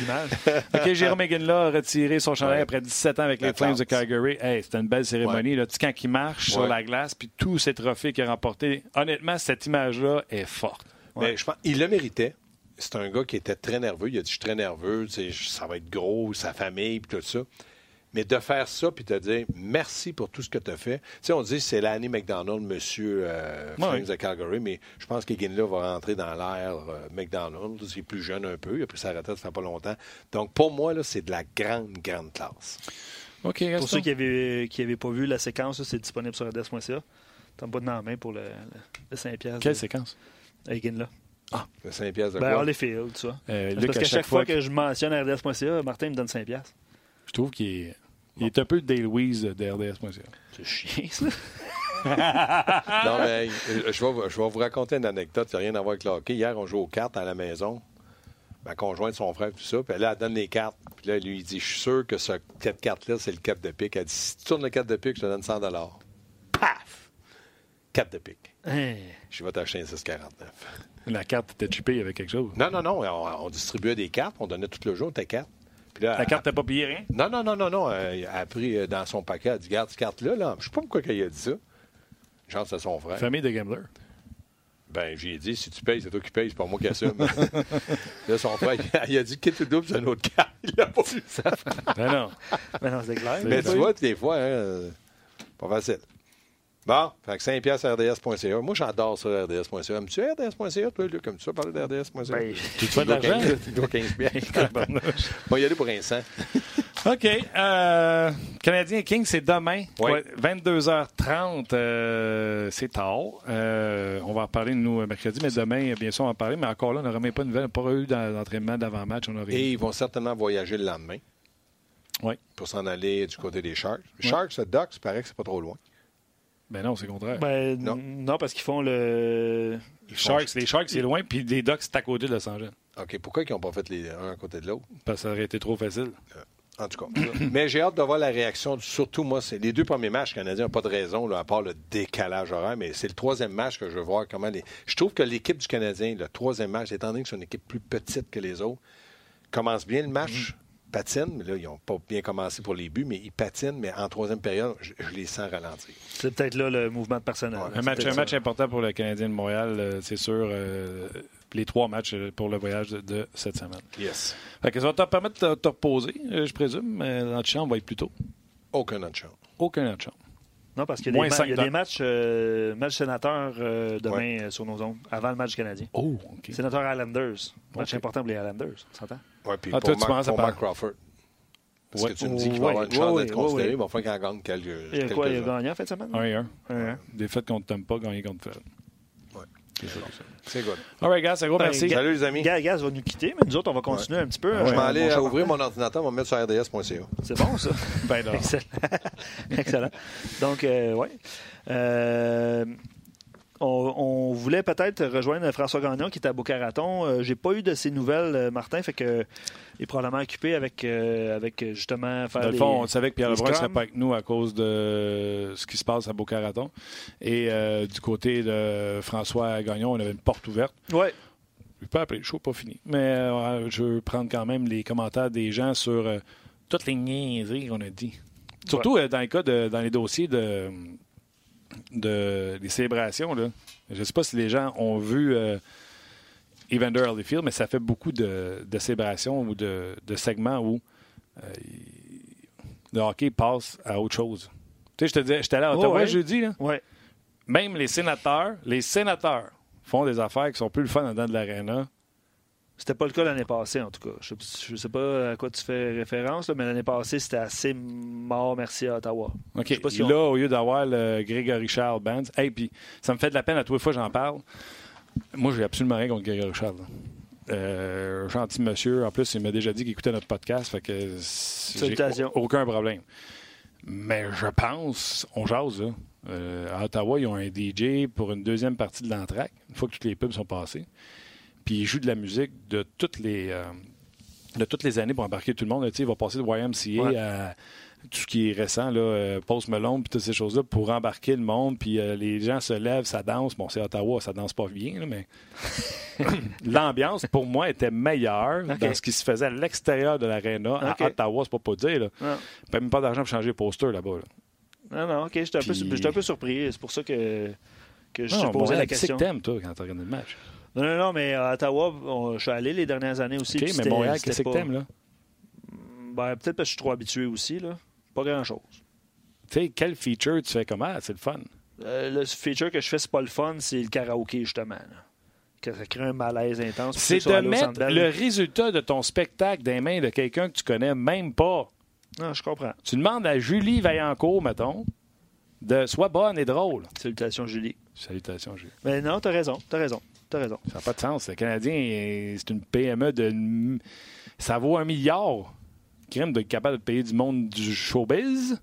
image. OK, Jérôme Iginla a retiré son chandail ouais. après dix-sept ans avec les Flames de Calgary. Hey, c'était une belle cérémonie. Ouais. Là, tu, quand il marche ouais. sur la glace, puis tous ces trophées qu'il a remportés, honnêtement, cette image-là est forte. Ouais. Mais je pense qu'il le méritait. C'est un gars qui était très nerveux. Il a dit, je suis très nerveux, ça va être gros, sa famille, puis tout ça. Mais de faire ça, puis te dire merci pour tout ce que tu as fait. Tu sais, on dit c'est l'année McDonald, monsieur euh, ouais. Flames de Calgary, mais je pense qu'Iginla va rentrer dans l'ère euh, McDonald. Il est plus jeune un peu, il a pris sa retraite, ça fait pas longtemps. Donc, pour moi, là, c'est de la grande, grande classe. OK, Gaston. Pour ceux qui n'avaient qui avaient pas vu la séquence, c'est disponible sur a d e s point c a. T'en bats dans la main pour le, le Saint-Pierre. Quelle de... séquence? Iginla. Ah, le Saint-Pierre de ben, quoi? Holyfield, tu vois. Euh, Luc, parce qu'à chaque fois que, que je mentionne a d e s point c a, Martin me donne Saint-Pierre. Je trouve qu'il est... Il est un peu Day-Louise de r d s point c a. C'est chiant, ça. Non, mais je vais, je vais vous raconter une anecdote. Ça n'a rien à voir avec le hockey. Hier, on jouait aux cartes à la maison. Ma conjointe, son frère, tout ça. Puis là, elle donne les cartes. Puis là, lui, il dit, je suis sûr que ce, cette carte-là, c'est le quatre de pique. Elle dit, si tu tournes le quatre de pique, je te donne cent dollars. Paf! quatre de pique. Hey. Je vais t'acheter un six quarante-neuf. La carte était chippée, il y avait quelque chose. Non, non, non. On, on distribuait des cartes. On donnait tout le jour tes cartes. Là, la carte n'a pas payé rien? Non, non, non, non, non. Elle a pris dans son paquet, elle a dit, garde cette carte-là, là. Je ne sais pas pourquoi il a dit ça. Genre, c'est son frère. Famille de gamblers. Ben, j'ai dit, si tu payes, c'est toi qui payes, c'est pas moi qui assume. Là, son frère, il a dit, quitte le double, c'est une autre carte. Il n'a pas vu ça. Ben non. Ben non, c'est clair. Mais tu vois, des fois, hein, pas facile. Bon, fait que Saint-Pierre sur r d s point c a. Moi, j'adore ça, r d s point c a. Aimes-tu r d s point c a, toi, Luc? Aimes-tu ça parler de r d s point c a? Ben, tu te fais de l'argent? Tu dois quinze mille. On va y aller pour un cent. OK. Euh, Canadien King, c'est demain. Oui. vingt-deux heures trente. Euh, c'est tard. Euh, on va en parler, nous, mercredi. Mais demain, bien sûr, on va en parler. Mais encore là, on n'aurait même pas de nouvelles. On n'aurait pas eu d'entraînement d'avant-match. On aurait... Et ils vont certainement voyager le lendemain. Oui. Pour s'en aller du côté des Sharks. Oui. Sharks, Ducks, il paraît que c'est pas trop loin. Ben non, c'est le contraire. Ben, non. non, parce qu'ils font le... Ils Sharks, font... Les Sharks, c'est loin, puis les Ducks, c'est à côté de Los Angeles. OK, pourquoi ils n'ont pas fait les un à côté de l'autre? Parce que ça aurait été trop facile. Euh, en tout cas. Mais j'ai hâte de voir la réaction. Du... Surtout, moi, c'est les deux premiers matchs canadiens n'ont pas de raison, là, à part le décalage horaire, mais c'est le troisième match que je veux voir comment les... Je trouve que l'équipe du Canadien, le troisième match, étant donné que c'est une équipe plus petite que les autres, commence bien le match, mmh. patine, mais là, ils n'ont pas bien commencé pour les buts, mais ils patinent, mais en troisième période, je, je les sens ralentir. C'est peut-être là le mouvement de personnel. Ouais, un match, un match important pour le Canadien de Montréal, euh, c'est sûr. Euh, les trois matchs pour le voyage de, de cette semaine. Yes. Fait que ça va te permettre de te reposer, euh, je présume. Notre chambre va être plus tôt. Aucun autre chambre. Aucun autre chambre. Non, parce qu'il y a des, ma- y a des matchs, euh, match sénateur euh, demain ouais. euh, sur nos ondes, avant le match canadien. Oh, OK. Sénateur Islanders. Match okay. important pour les Islanders, on s'entend? Oui, puis ah, pour, toi, Mark, pour Mark Crawford. Parce ouais. que tu me dis qu'il va ouais. avoir une chance ouais, d'être ouais, considéré, mais enfin qu'il gagne quelques jours. Il y a quoi, il a gagné en fait semaine? un à un. Défaite contre Tampa, gagné contre Fred. Oui. C'est ça. C'est good. All right, gars, c'est gros, ben, merci. Ga- Salut, les amis. Gars, gars, va nous quitter, mais nous autres, on va continuer ouais. un petit peu. Ouais. Je m'en allais euh, ouvrir mon ordinateur, on va me mettre sur r d s point c a. C'est bon, ça? Ben non. Excellent. Excellent. Donc, euh, oui. Euh, on, on voulait peut-être rejoindre François Gagnon, qui est à Boca-Raton. Euh, j'ai pas eu de ses nouvelles, euh, Martin, fait que... Il est probablement occupé avec, euh, avec justement... faire. Dans le fond, on savait que Pierre Lebrun ne serait pas avec nous à cause de ce qui se passe à Boca-Raton. Et euh, du côté de François Gagnon, on avait une porte ouverte. Oui. Je n'ai pas appelé, le show n'est pas fini. Mais euh, je veux prendre quand même les commentaires des gens sur euh, toutes les niaiseries qu'on a dit. Surtout ouais. euh, dans le cas de, dans les dossiers de, de des célébrations. Là. Je ne sais pas si les gens ont vu... Euh, Evander Holyfield, mais ça fait beaucoup de, de célébrations ou de, de segments où euh, le hockey passe à autre chose. Tu sais, je te disais, j'étais allé à Ottawa oh, ouais. jeudi, là. Ouais. Même les sénateurs, les sénateurs font des affaires qui sont plus le fun en dedans de l'aréna. C'était pas le cas l'année passée, en tout cas. Je, je sais pas à quoi tu fais référence, là, mais l'année passée, c'était assez mort, merci à Ottawa. OK. Je sais pas si là, on... au lieu d'avoir le Grégory Charles Bands, hey, puis ça me fait de la peine à tous les fois que j'en parle. Moi, j'ai absolument rien contre Grégory Charles. Euh, gentil monsieur. En plus, il m'a déjà dit qu'il écoutait notre podcast. Fait que salutations. Aucun problème. Mais je pense, on jase. Là. Euh, à Ottawa, ils ont un D J pour une deuxième partie de l'entraque, une fois que toutes les pubs sont passées. Puis ils jouent de la musique de toutes les, euh, de toutes les années pour embarquer tout le monde. Là, il va passer de Y M C A ouais. à tout ce qui est récent, là, euh, Post Malone puis toutes ces choses-là, pour embarquer le monde, puis euh, les gens se lèvent, ça danse. Bon, c'est Ottawa, ça danse pas bien, là, mais l'ambiance, pour moi, était meilleure okay. dans ce qui se faisait à l'extérieur de l'aréna. Okay. À Ottawa, c'est pas pour dire, là. Ah. Pas même pas d'argent pour changer les posters là-bas, là. Ah non, OK, j'étais un, puis... un peu surpris. C'est pour ça que, que je te posais la question. C'est que t'aimes, toi, quand t'as regardé le match. Non, non, non, mais à Ottawa, on, je suis allé les dernières années aussi. OK, mais Montréal, qu'est-ce que t'aimes, là? Ben, peut-être parce que je suis trop habitué aussi, là. Pas grand-chose. Tu sais, quel feature tu fais comment? C'est le fun. Euh, le feature que je fais, c'est pas le fun, c'est le karaoké, justement, là. Que ça crée un malaise intense. C'est de mettre le résultat de ton spectacle dans les mains de quelqu'un que tu connais même pas. Non, je comprends. Tu demandes à Julie Vaillancourt, mettons, de sois bonne et drôle. Salutations, Julie. Salutations, Julie. Mais non, t'as raison, t'as raison, t'as raison. Ça n'a pas de sens. Le Canadien, c'est une P M E de... Ça vaut un milliard. Crème d'être capable de payer du monde du showbiz,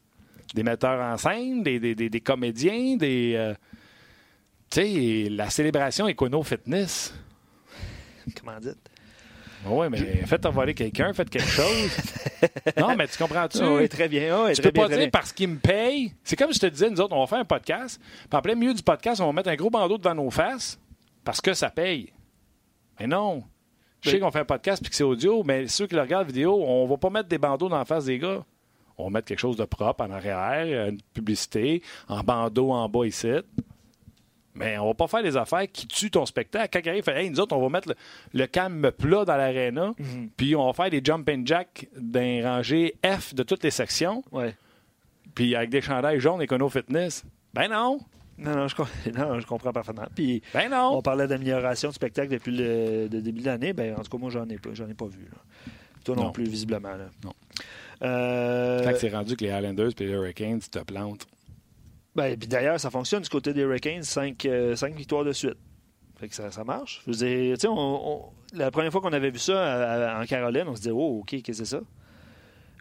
des metteurs en scène, des, des, des, des comédiens, des... Euh... Tu sais, la célébration Econo Fitness. Comment dites? Oui, mais faites envoler quelqu'un, faites quelque chose. Non, mais tu comprends-tu? Oui, très bien. Oui, tu peux pas dire parce qu'il me paye. C'est comme je te disais, nous autres, on va faire un podcast. Puis en plein milieu du podcast, on va mettre un gros bandeau devant nos faces parce que ça paye. Mais non. Je sais qu'on fait un podcast puis que c'est audio, mais ceux qui le regardent vidéo, on va pas mettre des bandeaux dans la face des gars. On va mettre quelque chose de propre en arrière, une publicité, en bandeau en bas ici. Mais on va pas faire des affaires qui tuent ton spectacle. Quand quelqu'un fait hey, « nous autres, on va mettre le, le calme plat dans l'aréna, mm-hmm. puis on va faire des jumping jacks d'un rangé F de toutes les sections, ouais. puis avec des chandails jaunes Econo Fitness. » Ben non! Non, non, je, non, je comprends parfaitement. Puis ben non! On parlait d'amélioration du spectacle depuis le, le début de l'année. Ben, en tout cas, moi, j'en ai pas, j'en ai pas vu. Là. Toi non, non plus, visiblement. Là. Non. Euh... Fait que c'est rendu que les Islanders et les Hurricanes te plantent. Ben, puis d'ailleurs, ça fonctionne du côté des Hurricanes, cinq, euh, cinq victoires de suite. Fait que ça, ça marche. Je veux dire, tu sais, on, on, la première fois qu'on avait vu ça à, à, en Caroline, on se disait, oh, OK, qu'est-ce que c'est ça?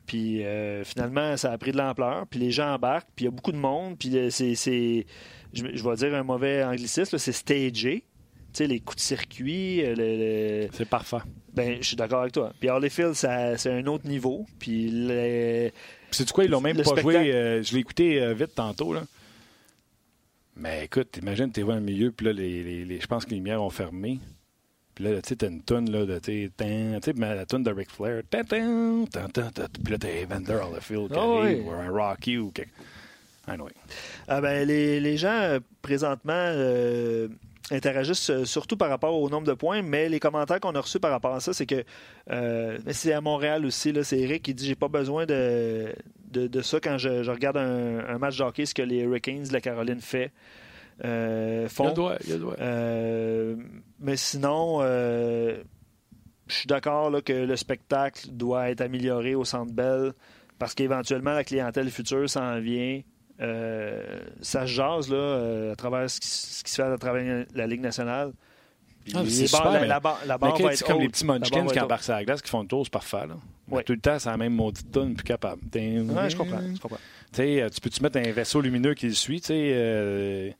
Puis euh, finalement, ça a pris de l'ampleur, puis les gens embarquent, puis il y a beaucoup de monde, puis c'est, c'est je, je vais dire un mauvais anglicisme, là, c'est stagé. Tu sais, les coups de circuit. Le, le... C'est parfait. Ben, je suis d'accord avec toi. Puis Holyfield, ça, c'est un autre niveau. Puis le... c'est du quoi, ils l'ont même le pas spectacle... joué. Euh, je l'ai écouté euh, vite tantôt, là. Mais écoute, imagine, t'es dans le milieu, puis là, les, les, les, je pense que les lumières ont fermé. Puis là, tu sais, t'as une toune, là, de, tu sais, la toune de Ric Flair. Tan, tan, tan, tan, tan, puis là, t'as Evander Holyfield qui oh, arrive, oui. ou un Rocky, ou quelque... Anyway. Ah ben, les, les gens, présentement, euh, interagissent surtout par rapport au nombre de points, mais les commentaires qu'on a reçus par rapport à ça, c'est que, euh, c'est à Montréal aussi, là, c'est Eric qui dit « J'ai pas besoin de... » De, de ça quand je, je regarde un, un match de hockey, ce que les Hurricanes de la Caroline fait, euh, font. Il y a droit, il y a droit. Euh, mais sinon, euh, je suis d'accord là, que le spectacle doit être amélioré au Centre Bell parce qu'éventuellement, la clientèle future s'en vient. Euh, ça se jase là, euh, à travers ce qui, ce qui se fait à travers la Ligue nationale. Ah, c'est super, barres, mais la, la, la barre va être comme haute. Les petits munchkins qui embarquent sur la glace qui font le tour, c'est parfait, là. Ouais. Tout le temps, c'est la même maudite tonne, plus capable. Ouais, je comprends. Je comprends. Tu peux-tu mettre un vaisseau lumineux qui le suit, tu sais, euh,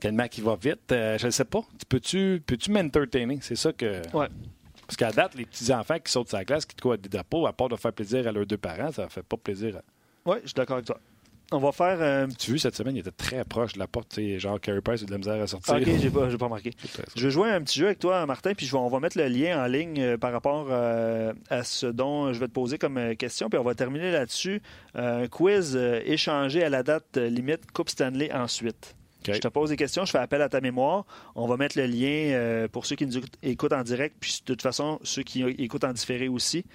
tellement qu'il va vite? Euh, je ne sais pas. Tu peux-tu, peux-tu m'entertainer? C'est ça que... Ouais. Parce qu'à date, les petits-enfants qui sautent sur la glace, qui te courent des drapeaux, à part de faire plaisir à leurs deux parents, ça ne fait pas plaisir à... Oui, je suis d'accord avec toi. On va faire... Euh... Tu as vu, cette semaine, il était très proche de la porte. Tu sais, genre, Carey Price a de la misère à sortir. OK, j'ai pas, j'ai pas remarqué. Je vais jouer un petit jeu avec toi, Martin, puis je vais, on va mettre le lien en ligne euh, par rapport euh, à ce dont je vais te poser comme question, puis on va terminer là-dessus. Euh, un quiz euh, échangé à la date limite Coupe Stanley ensuite. Okay. Je te pose des questions, je fais appel à ta mémoire. On va mettre le lien euh, pour ceux qui nous écoutent en direct, puis de toute façon, ceux qui écoutent en différé aussi.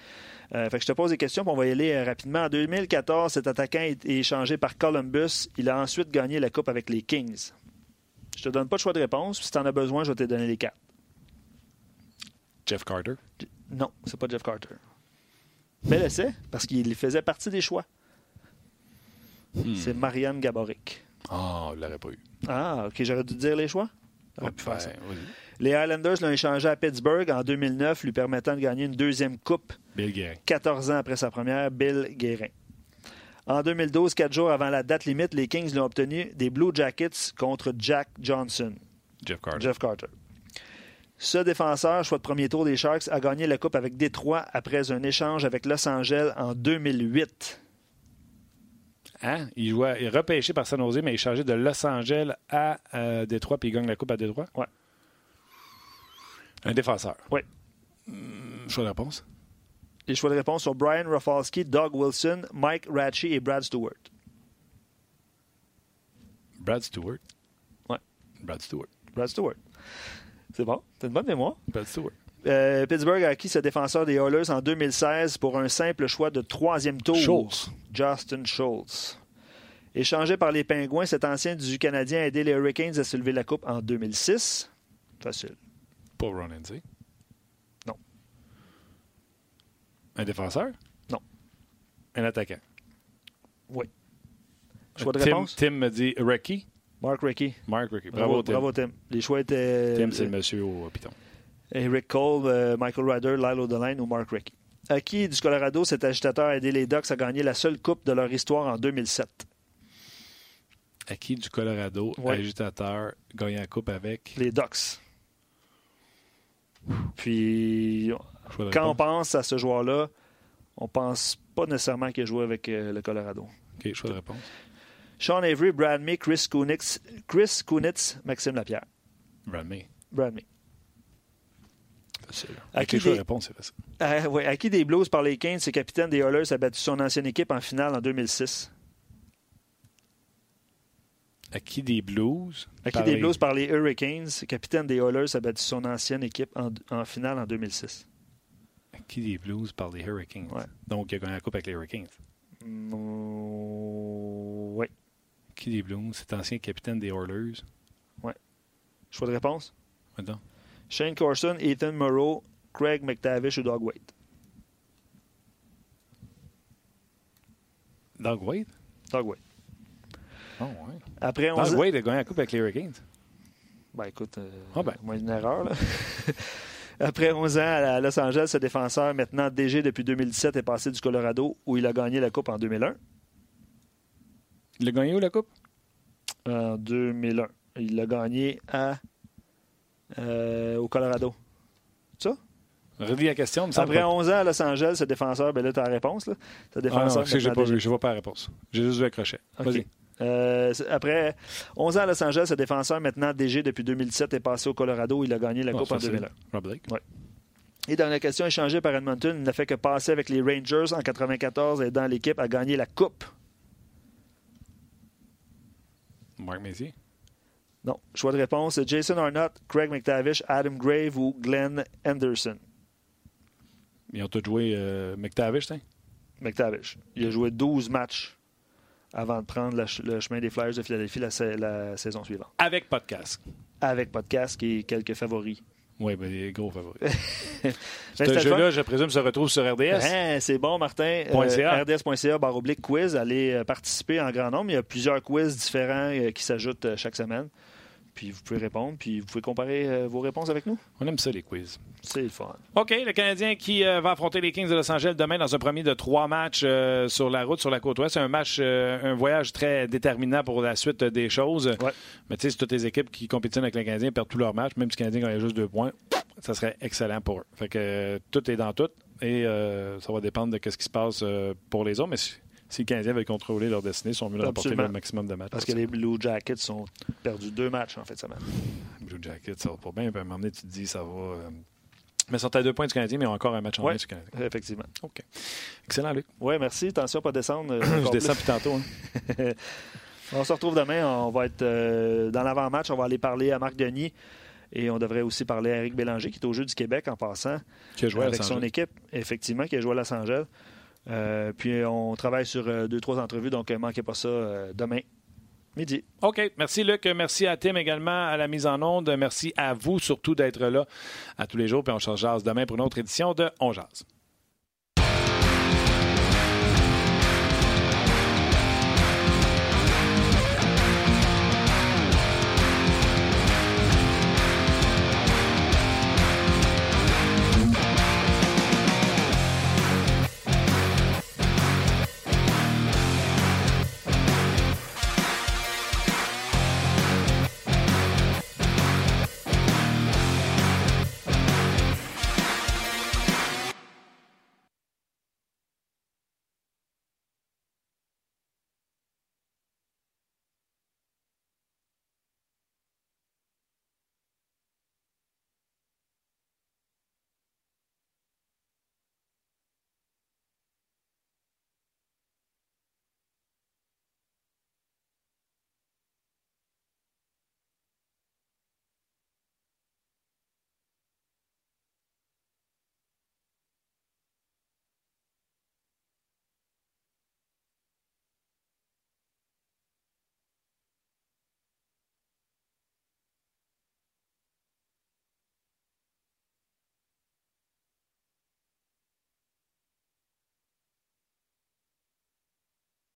Euh, fait que je te pose des questions, puis on va y aller euh, rapidement. En deux mille quatorze, cet attaquant est échangé par Columbus. Il a ensuite gagné la Coupe avec les Kings. Je te donne pas de choix de réponse. Si tu en as besoin, je vais te donner les quatre. Jeff Carter? Je... Non, c'est pas Jeff Carter. Mais l'essai, parce qu'il faisait partie des choix. Hmm. C'est Marianne Gaborik. Ah, oh, il l'aurait pas eu. Ah, OK, j'aurais dû dire les choix? J'aurais pu faire ça. Oui. Les Islanders l'ont échangé à Pittsburgh en deux mille neuf, lui permettant de gagner une deuxième coupe. Bill Guérin. quatorze ans après sa première, Bill Guérin. En deux mille douze, quatre jours avant la date limite, les Kings l'ont obtenu des Blue Jackets contre Jack Johnson. Jeff Carter. Jeff Carter. Ce défenseur, choix de premier tour des Sharks, a gagné la coupe avec Détroit après un échange avec Los Angeles en deux mille huit. hein? Il jouait, il est repêché par San Jose, mais il est chargé de Los Angeles à euh, Détroit, puis il gagne la Coupe à Détroit? Oui. Un défenseur? Oui. Hum, choix de réponse? Les choix de réponse sont Brian Rafalski, Doug Wilson, Mike Ratchey et Brad Stewart. Brad Stewart? Oui. Brad Stewart. Brad Stewart. C'est bon. T'as une bonne mémoire. Brad Stewart. Euh, Pittsburgh a acquis ce défenseur des Oilers en deux mille seize pour un simple choix de troisième tour. Schultz. Justin Schultz. Échangé par les Pingouins, cet ancien du Canadien a aidé les Hurricanes à soulever la Coupe en deux mille six. Facile. Pas Ron Hainsey. Non. Un défenseur? Non. Un attaquant? Oui. Choix de Tim, réponse? Tim me dit Ricky. Mark Ricky. Mark Ricky. Bravo, bravo, Tim. Bravo, Tim. Les choix étaient... Tim, c'est le monsieur au piton. Rick Cole, euh, Michael Ryder, Lyle O'Doline ou Mark Rickey. À qui du Colorado, cet agitateur a aidé les Ducks à gagner la seule coupe de leur histoire en deux mille sept? À qui du Colorado, ouais. agitateur, gagnant la coupe avec? Les Ducks. Puis, quand on pense à ce joueur-là, on pense pas nécessairement qu'il a joué avec euh, le Colorado. OK, choix de réponse. Sean Avery, Brad May, Chris Kunitz, Chris Kunitz, Maxime Lapierre. Brad May. Brad May. À qui, des... réponse, euh, ouais, à qui des Blues par les Kings, ce capitaine des Oilers a battu son ancienne équipe en finale en deux mille six? À qui des Blues? À qui des les... Blues par les Hurricanes, ce capitaine des Oilers a battu son ancienne équipe en, en finale en deux mille six? À qui des Blues par les Hurricanes? Ouais. Donc, il a gagné la coupe avec les Hurricanes. Mmh... Oui. À qui des Blues? Cet ancien capitaine des Oilers? Oui. Choix de réponse? Maintenant. Shane Corson, Ethan Moreau, Craig McTavish ou Doug Weight? Doug Weight? Doug Weight. Oh, ouais. Après onze Doug ans... Weight a gagné la coupe avec les Hurricanes. Ben écoute, euh, oh, ben. Moi, une erreur. Là. Après onze ans à Los Angeles, ce défenseur, maintenant D G depuis deux mille dix-sept, est passé du Colorado où il a gagné la coupe en deux mille un. Il a gagné où la coupe? En deux mille un. Il l'a gagné à... Euh, au Colorado. C'est ça? Revis la question. Après que... onze ans à Los Angeles, ce défenseur, ben là, tu as la réponse. Là. Ce défenseur, ah non, je n'ai pas vu. Je ne vois pas la réponse. J'ai juste vu le crochet. Okay. Vas-y. Euh, après onze ans à Los Angeles, ce défenseur, maintenant D G depuis deux mille dix-sept, est passé au Colorado où il a gagné la bon, Coupe en deux mille un. Rob Blake. Ouais. Et dans la question échangée par Edmonton, il n'a fait que passer avec les Rangers en quatre-vingt-quatorze et dans l'équipe à gagner la Coupe. Marc Messier. Non. Choix de réponse, Jason Arnott, Craig McTavish, Adam Grave ou Glenn Anderson. Ils ont tous joué euh, McTavish, hein? McTavish. Il a joué douze matchs avant de prendre la ch- le chemin des Flyers de Philadelphie la, sa- la saison suivante. Avec pas de casque. Avec pas de casque et quelques favoris. Oui, ben, des gros favoris. Ce jeu-là, je présume, se retrouve sur R D S. Ben, c'est bon, Martin. Euh, R D S point C A, barre oblique quiz. Allez euh, participer en grand nombre. Il y a plusieurs quiz différents euh, qui s'ajoutent euh, chaque semaine. Puis vous pouvez répondre, puis vous pouvez comparer euh, vos réponses avec nous. On aime ça, les quiz. C'est le fun. OK, le Canadien qui euh, va affronter les Kings de Los Angeles demain dans un premier de trois matchs euh, sur la route, sur la côte ouest. C'est un match, euh, un voyage très déterminant pour la suite des choses. Ouais. Mais tu sais, si toutes les équipes qui compétitionnent avec le Canadien perdent tous leurs matchs, même si le Canadien gagne juste deux points, ça serait excellent pour eux. Fait que euh, tout est dans tout, et euh, ça va dépendre de ce qui se passe euh, pour les autres. Mais si... Si les Canadiens veulent contrôler leur destinée, ils sont mieux de remporter le maximum de matchs. Parce que les Blue Jackets ont perdu deux matchs en fait cette semaine. Les Blue Jackets, ça va pas bien. À un moment donné, tu te dis, ça va... Mais ils sont à deux points du Canadien, mais ils ont encore un match en main du Canadien. Effectivement. OK. Excellent, Luc. Oui, merci. Attention à ne pas descendre. Je descends plus tantôt. Hein. On se retrouve demain. On va être euh, dans l'avant-match. On va aller parler à Marc Denis. Et on devrait aussi parler à Éric Bélanger, qui est au Jeu du Québec en passant. Qui a joué avec à son équipe. Effectivement, qui a joué à Los Angeles. Euh, puis on travaille sur euh, deux, trois entrevues, donc ne euh, manquez pas ça euh, demain midi. OK. Merci, Luc. Merci à Tim également à la mise en onde. Merci à vous surtout d'être là à tous les jours. Puis on se jase demain pour une autre édition de On jase.